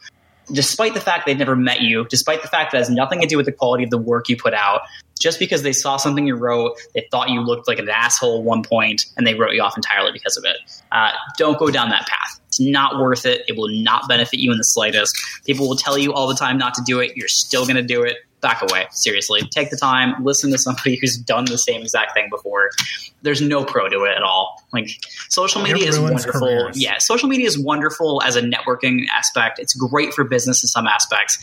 despite the fact they've never met you, despite the fact that it has nothing to do with the quality of the work you put out, just because they saw something you wrote, they thought you looked like an asshole at one point, and they wrote you off entirely because of it. Don't go down that path. It's not worth it. It will not benefit you in the slightest. People will tell you all the time not to do it. You're still going to do it. Back away. Seriously. Take the time. Listen to somebody who's done the same exact thing before. There's no pro to it at all. Like, social media is wonderful. Careers. Yeah. Social media is wonderful as a networking aspect. It's great for business in some aspects.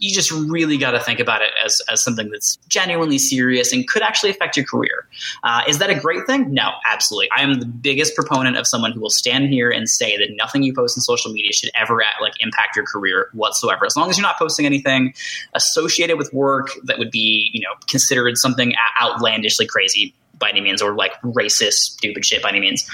You just really got to think about it as something that's genuinely serious and could actually affect your career. Is that a great thing? No, absolutely. I am the biggest proponent of someone who will stand here and say that nothing you post on social media should ever impact your career whatsoever. As long as you're not posting anything associated with work that would be, considered something outlandishly crazy by any means, or racist, stupid shit by any means.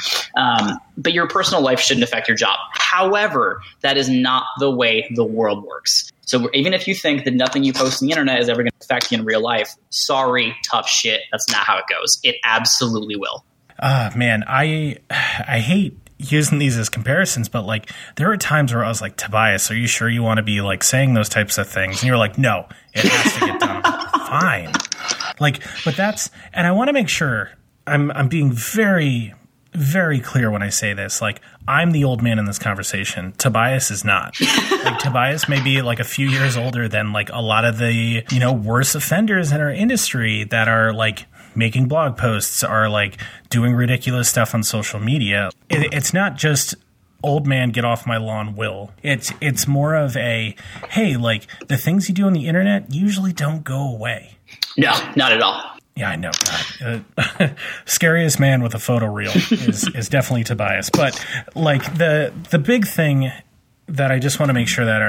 But your personal life shouldn't affect your job. However, that is not the way the world works. So even if you think that nothing you post on the internet is ever going to affect you in real life, sorry, tough shit. That's not how it goes. It absolutely will. Man, I hate using these as comparisons, but there are times where I was like, Tobias, are you sure you want to be saying those types of things? And you're like, no, it has to get done. Fine. But that's, and I want to make sure I'm being very, very clear when I say this. I'm the old man in this conversation. Tobias is not. Tobias may be a few years older than a lot of the, worst offenders in our industry that are making blog posts, are doing ridiculous stuff on social media. It's not just old man, get off my lawn, Will. It's more of a, hey, the things you do on the internet usually don't go away. No, not at all. Yeah, I know. God. Scariest man with a photo reel is definitely Tobias. But the big thing that I just want to make sure that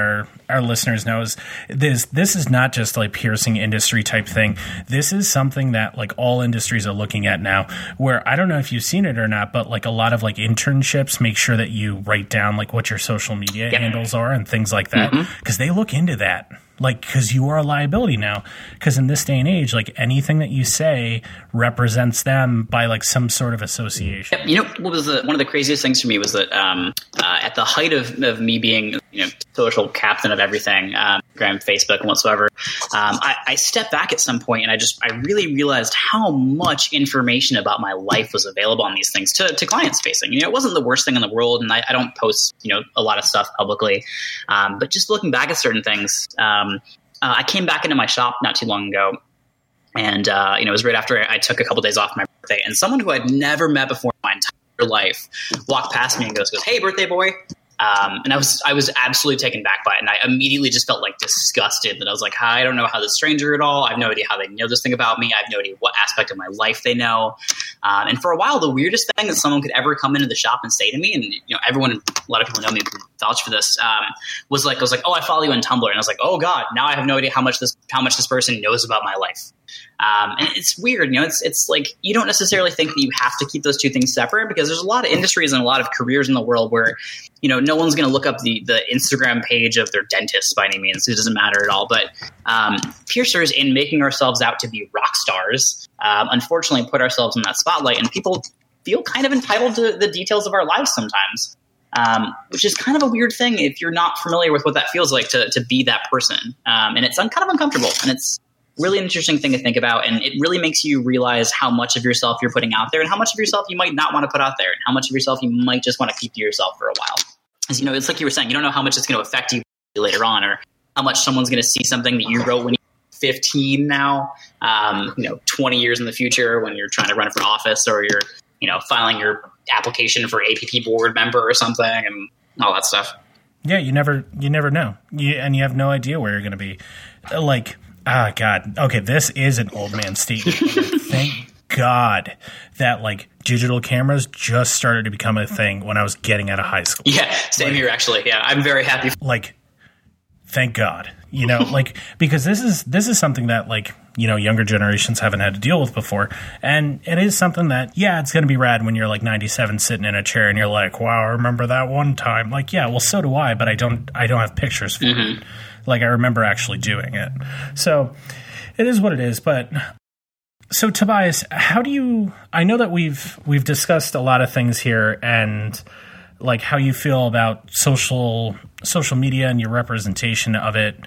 our listeners know is this is not just piercing industry type thing. This is something that all industries are looking at now, where I don't know if you've seen it or not, but a lot of internships make sure that you write down what your social media handles are and things like that, because they look into that. Because you are a liability now, because in this day and age, anything that you say represents them by some sort of association. Yep. What was one of the craziest things for me was that at the height of me being social captain of everything, Instagram, Facebook, and whatsoever. I stepped back at some point, and I really realized how much information about my life was available on these things to clients facing. It wasn't the worst thing in the world, and I don't post a lot of stuff publicly, but just looking back at certain things, I came back into my shop not too long ago, and it was right after I took a couple days off my birthday, and someone who I'd never met before in my entire life walked past me and goes, "Hey, birthday boy." And I was absolutely taken back by it. And I immediately just felt disgusted. And I was like, I don't know how this stranger at all. I have no idea how they know this thing about me. I have no idea what aspect of my life they know. And for a while, the weirdest thing that someone could ever come into the shop and say to me, and a lot of people know me, vouch for this, was like, "Oh, I follow you on Tumblr." And I was like, oh God, now I have no idea how much this person knows about my life. And it's weird, it's like, you don't necessarily think that you have to keep those two things separate, because there's a lot of industries and a lot of careers in the world where, no one's going to look up the Instagram page of their dentist by any means. It doesn't matter at all. But, piercers, in making ourselves out to be rock stars, unfortunately put ourselves in that spotlight, and people feel kind of entitled to the details of our lives sometimes. Which is kind of a weird thing if you're not familiar with what that feels like to be that person. And it's kind of uncomfortable, and it's really an interesting thing to think about, and it really makes you realize how much of yourself you're putting out there, and how much of yourself you might not want to put out there, and how much of yourself you might just want to keep to yourself for a while. Because it's like you were saying, you don't know how much it's going to affect you later on, or how much someone's going to see something that you wrote when you were 15 now, 20 years in the future when you're trying to run for office, or you're filing your application for APP board member or something, and all that stuff. Yeah, you never know, and you have no idea where you're going to be. God. Okay, this is an old man statement. Thank God that digital cameras just started to become a thing when I was getting out of high school. Yeah, same here actually. Yeah, I'm very happy. Thank God, because this is something that younger generations haven't had to deal with before. And it is something that, it's going to be rad when you're 97 sitting in a chair and you're like, wow, I remember that one time. Yeah, well, so do I, but I don't have pictures for it. I remember actually doing it. So it is what it is. But so Tobias, I know that we've discussed a lot of things here, and how you feel about social media and your representation of it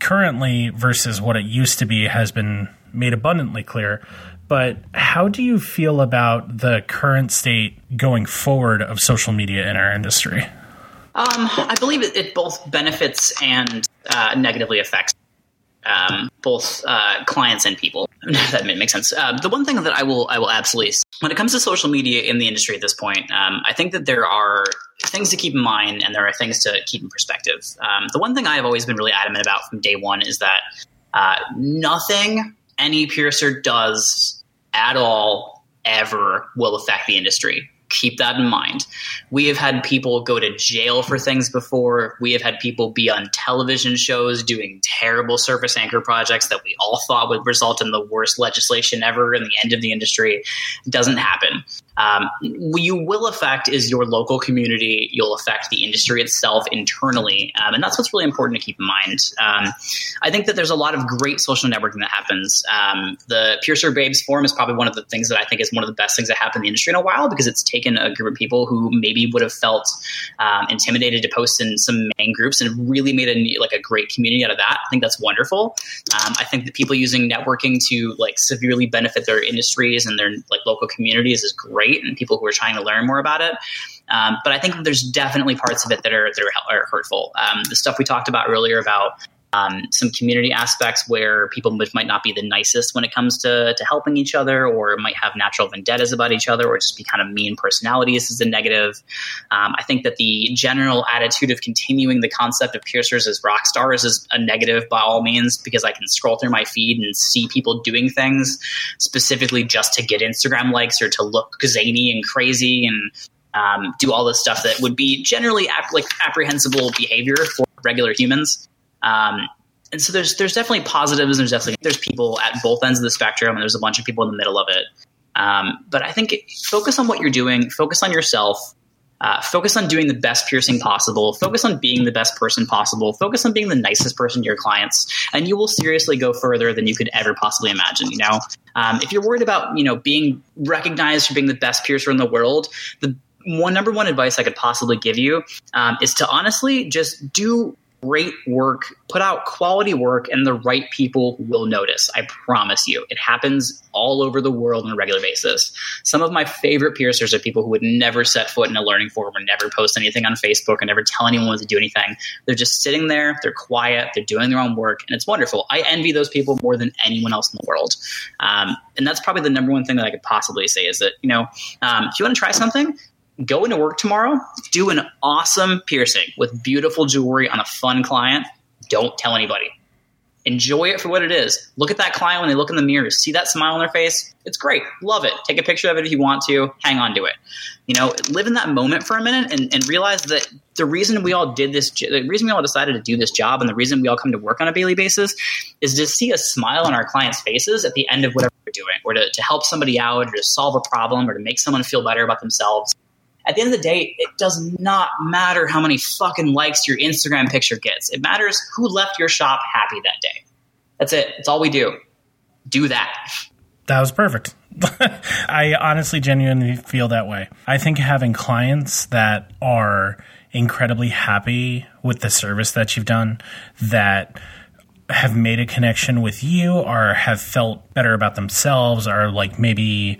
currently versus what it used to be has been made abundantly clear. But how do you feel about the current state going forward of social media in our industry? I believe it both benefits and negatively affects both clients and people. That makes sense. The one thing that I will absolutely say when it comes to social media in the industry at this point, I think that there are things to keep in mind, and there are things to keep in perspective. The one thing I have always been really adamant about from day one is that nothing any piercer does at all ever will affect the industry. Keep that in mind. We have had people go to jail for things before. We have had people be on television shows doing terrible surface anchor projects that we all thought would result in the worst legislation ever and the end of the industry. It doesn't happen. What you will affect is your local community. You'll affect the industry itself internally. And that's what's really important to keep in mind. I think that there's a lot of great social networking that happens. The Piercer Babes Forum is probably one of the things that I think is one of the best things that happened in the industry in a while, because it's taken a group of people who maybe would have felt intimidated to post in some main groups and really made a great community out of that. I think that's wonderful. I think that people using networking to severely benefit their industries and their local communities is great. And people who are trying to learn more about it. But I think that there's definitely parts of it that are hurtful. The stuff we talked about earlier about some community aspects where people might not be the nicest when it comes to helping each other, or might have natural vendettas about each other, or just be kind of mean personalities is a negative. I think that the general attitude of continuing the concept of piercers as rock stars is a negative by all means, because I can scroll through my feed and see people doing things specifically just to get Instagram likes or to look zany and crazy and do all this stuff that would be generally apprehensible behavior for regular humans. And so there's definitely positives, and there's people at both ends of the spectrum, and there's a bunch of people in the middle of it. But I think focus on what you're doing, focus on yourself, focus on doing the best piercing possible, focus on being the best person possible, focus on being the nicest person to your clients, and you will seriously go further than you could ever possibly imagine. If you're worried about being recognized for being the best piercer in the world, the number one advice I could possibly give you is to honestly just do great work, put out quality work, and the right people will notice. I promise you. It happens all over the world on a regular basis. Some of my favorite piercers are people who would never set foot in a learning forum or never post anything on Facebook and never tell anyone to do anything. They're just sitting there, they're quiet, they're doing their own work, and it's wonderful. I envy those people more than anyone else in the world. And that's probably the number one thing that I could possibly say is that, if you want to try something, go into work tomorrow, do an awesome piercing with beautiful jewelry on a fun client. Don't tell anybody. Enjoy it for what it is. Look at that client when they look in the mirror. See that smile on their face? It's great. Love it. Take a picture of it if you want to. Hang on to it. Live in that moment for a minute and realize that the reason we all did this, the reason we all decided to do this job and the reason we all come to work on a daily basis is to see a smile on our clients' faces at the end of whatever we're doing, or to help somebody out, or to solve a problem, or to make someone feel better about themselves. At the end of the day, it does not matter how many fucking likes your Instagram picture gets. It matters who left your shop happy that day. That's it. That's all we do. Do that. That was perfect. I honestly, genuinely feel that way. I think having clients that are incredibly happy with the service that you've done, that have made a connection with you or have felt better about themselves, or like maybe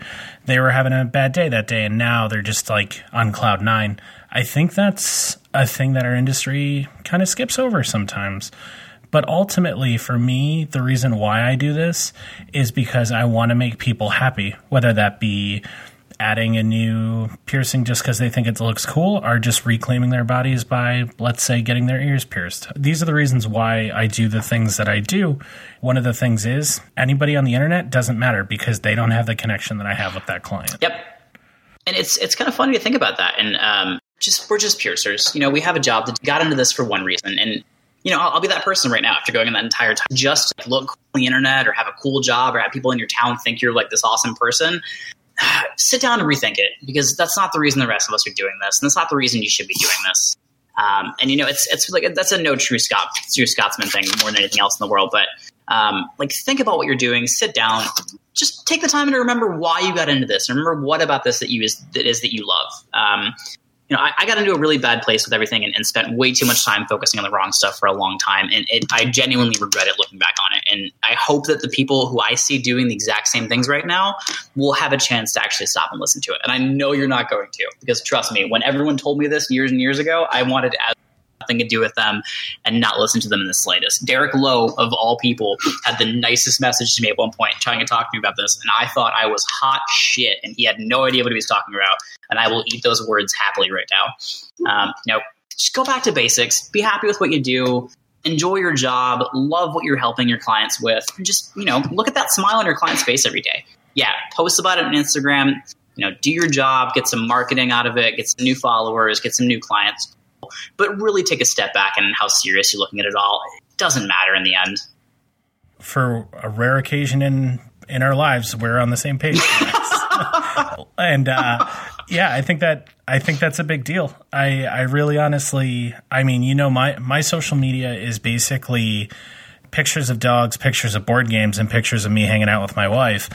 they were having a bad day that day and now they're just like on cloud nine. I think that's a thing that our industry kind of skips over sometimes. But ultimately for me, the reason why I do this is because I want to make people happy, whether that be adding a new piercing just because they think it looks cool, or just reclaiming their bodies by, let's say, getting their ears pierced. These are the reasons why I do the things that I do. One of the things is anybody on the internet doesn't matter because they don't have the connection that I have with that client. Yep. And it's kind of funny to think about that. And we're just piercers. We have a job that got into this for one reason. And I'll be that person right now after going in that entire time. Just look cool on the internet, or have a cool job, or have people in your town think you're like this awesome person. Sit down and rethink it, because that's not the reason the rest of us are doing this, and that's not the reason you should be doing this. It's like that's a true Scotsman thing more than anything else in the world. But think about what you're doing. Sit down, just take the time to remember why you got into this, and remember what about this that you love. I got into a really bad place with everything and spent way too much time focusing on the wrong stuff for a long time. And I genuinely regret it looking back on it. And I hope that the people who I see doing the exact same things right now will have a chance to actually stop and listen to it. And I know you're not going to, because trust me, when everyone told me this years and years ago, I wanted to add nothing to do with them and not listen to them in the slightest. Derek Lowe, of all people, had the nicest message to me at one point trying to talk to me about this. And I thought I was hot shit, and he had no idea what he was talking about. And I will eat those words happily right now. Just go back to basics. Be happy with what you do. Enjoy your job. Love what you're helping your clients with. And just, look at that smile on your client's face every day. Yeah, post about it on Instagram. Do your job. Get some marketing out of it. Get some new followers. Get some new clients. But really take a step back in how serious you're looking at it all. It doesn't matter in the end. For a rare occasion in our lives, we're on the same page. And yeah, I think that's a big deal. I really honestly, my social media is basically pictures of dogs, pictures of board games, and pictures of me hanging out with my wife,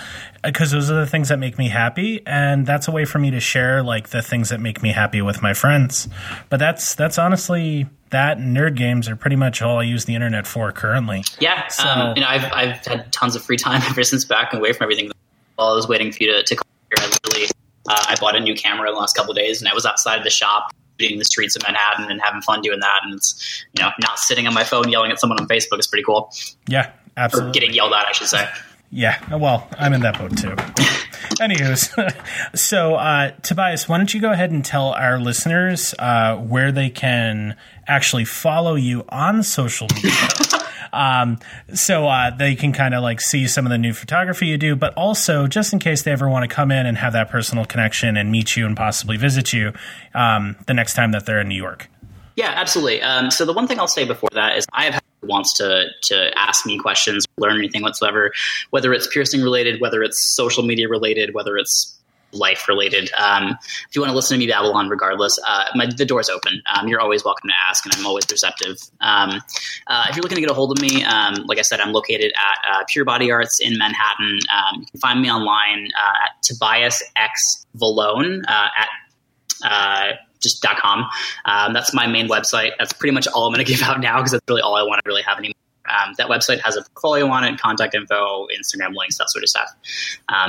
because those are the things that make me happy. And that's a way for me to share like the things that make me happy with my friends. But that's honestly that, and nerd games are pretty much all I use the internet for currently. Yeah. So, I've had tons of free time ever since back away from everything. While I was waiting for you to come here, I literally, I bought a new camera in the last couple of days, and I was outside the shop beating the streets of Manhattan and having fun doing that. And it's, not sitting on my phone yelling at someone on Facebook is pretty cool. Yeah, absolutely. Or getting yelled at, I should say. Yeah, well, I'm in that boat too. Anywho, so Tobias, why don't you go ahead and tell our listeners where they can actually follow you on social media? So they can kind of like see some of the new photography you do, but also just in case they ever want to come in and have that personal connection and meet you and possibly visit you the next time that they're in New York. Yeah, absolutely. So the one thing I'll say before that is I have wants to ask me questions, learn anything whatsoever, whether it's piercing related, whether it's social media related, whether it's life related. If you want to listen to me babble on regardless, the door's open. You're always welcome to ask, and I'm always receptive. If you're looking to get a hold of me, like I said, I'm located at Pure Body Arts in Manhattan. You can find me online at Tobias X Vallone at just .com. That's my main website. That's pretty much all I'm going to give out now because that's really all I want to really have anymore. That website has a portfolio on it, contact info, Instagram links, that sort of stuff.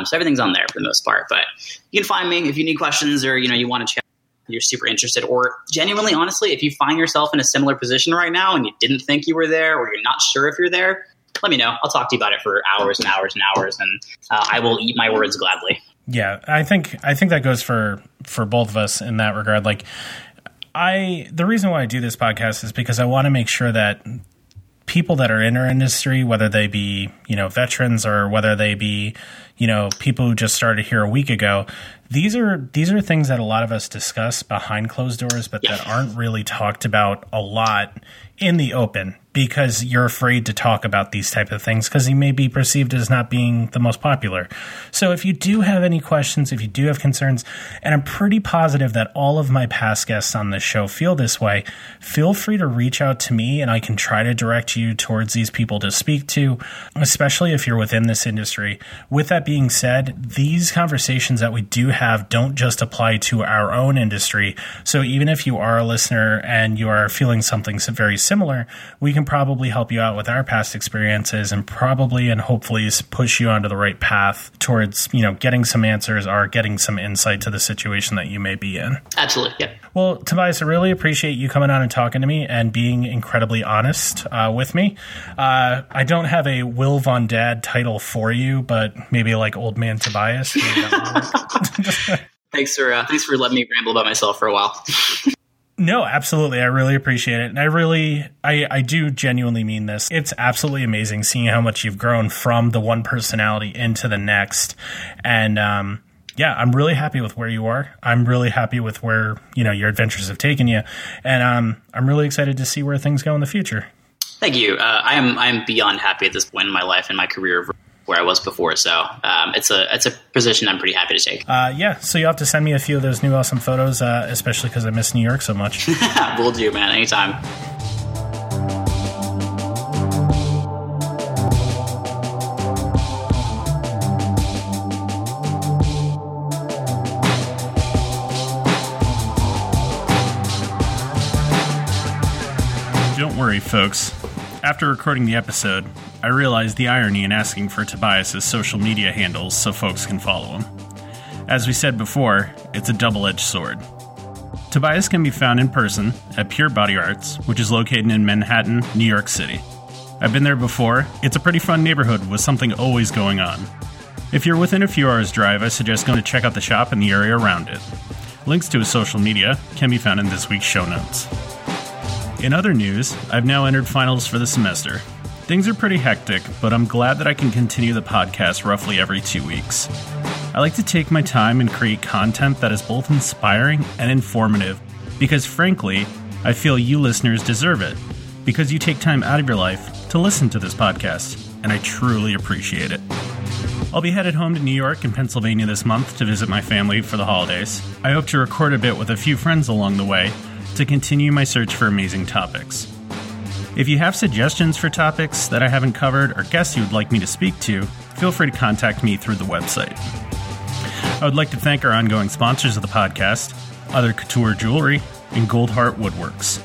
So everything's on there for the most part. But you can find me if you need questions or, you know, you want to chat, you're super interested, or genuinely, honestly, if you find yourself in a similar position right now and you didn't think you were there or you're not sure if you're there, let me know. I'll talk to you about it for hours and hours and hours, and I will eat my words gladly. Yeah, I think that goes for both of us in that regard. Like, the reason why I do this podcast is because I want to make sure that people that are in our industry, whether they be, you know, veterans or whether they be, you know, people who just started here a week ago, these are things that a lot of us discuss behind closed doors, but that aren't really talked about a lot in the open because you're afraid to talk about these type of things because you may be perceived as not being the most popular. So if you do have any questions, if you do have concerns, and I'm pretty positive that all of my past guests on this show feel this way, feel free to reach out to me and I can try to direct you towards these people to speak to, especially if you're within this industry. With that being said, these conversations that we do have don't just apply to our own industry. So even if you are a listener and you are feeling something very similar, we can probably help you out with our past experiences and probably and hopefully push you onto the right path towards, you know, getting some answers or getting some insight to the situation that you may be in. Absolutely. Yeah. Well, Tobias, I really appreciate you coming on and talking to me and being incredibly honest with me. I don't have a Will Von Dad title for you, but maybe like Old Man Tobias. Thanks for letting me ramble by myself for a while. No, absolutely. I really appreciate it. And I do genuinely mean this. It's absolutely amazing seeing how much you've grown from the one personality into the next. And, yeah, I'm really happy with where you are. I'm really happy with where, you know, your adventures have taken you. And, I'm really excited to see where things go in the future. Thank you. I am beyond happy at this point in my life and my career where I was before. So it's a position I'm pretty happy to take. Yeah, so you'll have to send me a few of those new awesome photos, especially because I miss New York so much. Will do, man. Anytime. Don't worry, folks. After recording the episode, I realized the irony in asking for Tobias' social media handles so folks can follow him. As we said before, it's a double-edged sword. Tobias can be found in person at Pure Body Arts, which is located in Manhattan, New York City. I've been there before. It's a pretty fun neighborhood with something always going on. If you're within a few hours' drive, I suggest going to check out the shop and the area around it. Links to his social media can be found in this week's show notes. In other news, I've now entered finals for the semester. Things are pretty hectic, but I'm glad that I can continue the podcast roughly every 2 weeks. I like to take my time and create content that is both inspiring and informative, because frankly, I feel you listeners deserve it, because you take time out of your life to listen to this podcast, and I truly appreciate it. I'll be headed home to New York and Pennsylvania this month to visit my family for the holidays. I hope to record a bit with a few friends along the way to continue my search for amazing topics. If you have suggestions for topics that I haven't covered or guests you would like me to speak to, feel free to contact me through the website. I would like to thank our ongoing sponsors of the podcast, Other Couture Jewelry and Goldheart Woodworks.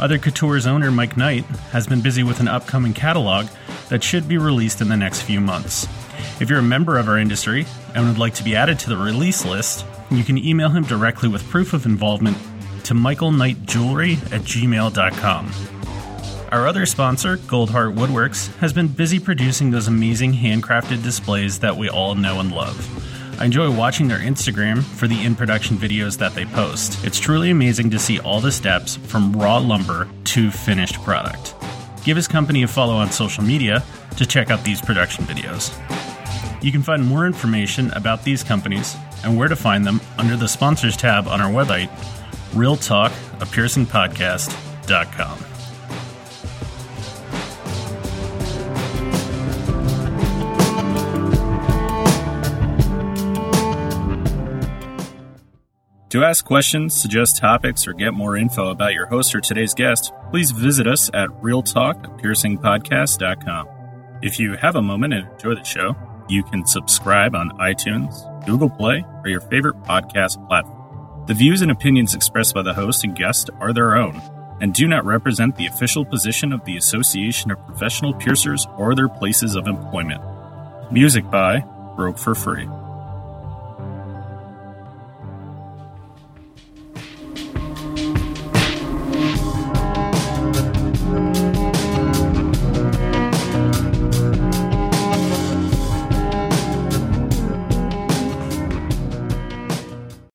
Other Couture's owner, Mike Knight, has been busy with an upcoming catalog that should be released in the next few months. If you're a member of our industry and would like to be added to the release list, you can email him directly with proof of involvement to michaelknightjewelry@gmail.com. Our other sponsor, Goldheart Woodworks, has been busy producing those amazing handcrafted displays that we all know and love. I enjoy watching their Instagram for the in-production videos that they post. It's truly amazing to see all the steps from raw lumber to finished product. Give his company a follow on social media to check out these production videos. You can find more information about these companies and where to find them under the sponsors tab on our website, realtalkapiercingpodcast.com. To ask questions, suggest topics, or get more info about your host or today's guest, please visit us at realtalkapiercingpodcast.com. If you have a moment and enjoy the show, you can subscribe on iTunes, Google Play, or your favorite podcast platform. The views and opinions expressed by the host and guest are their own and do not represent the official position of the Association of Professional Piercers or their places of employment. Music by Broke for Free.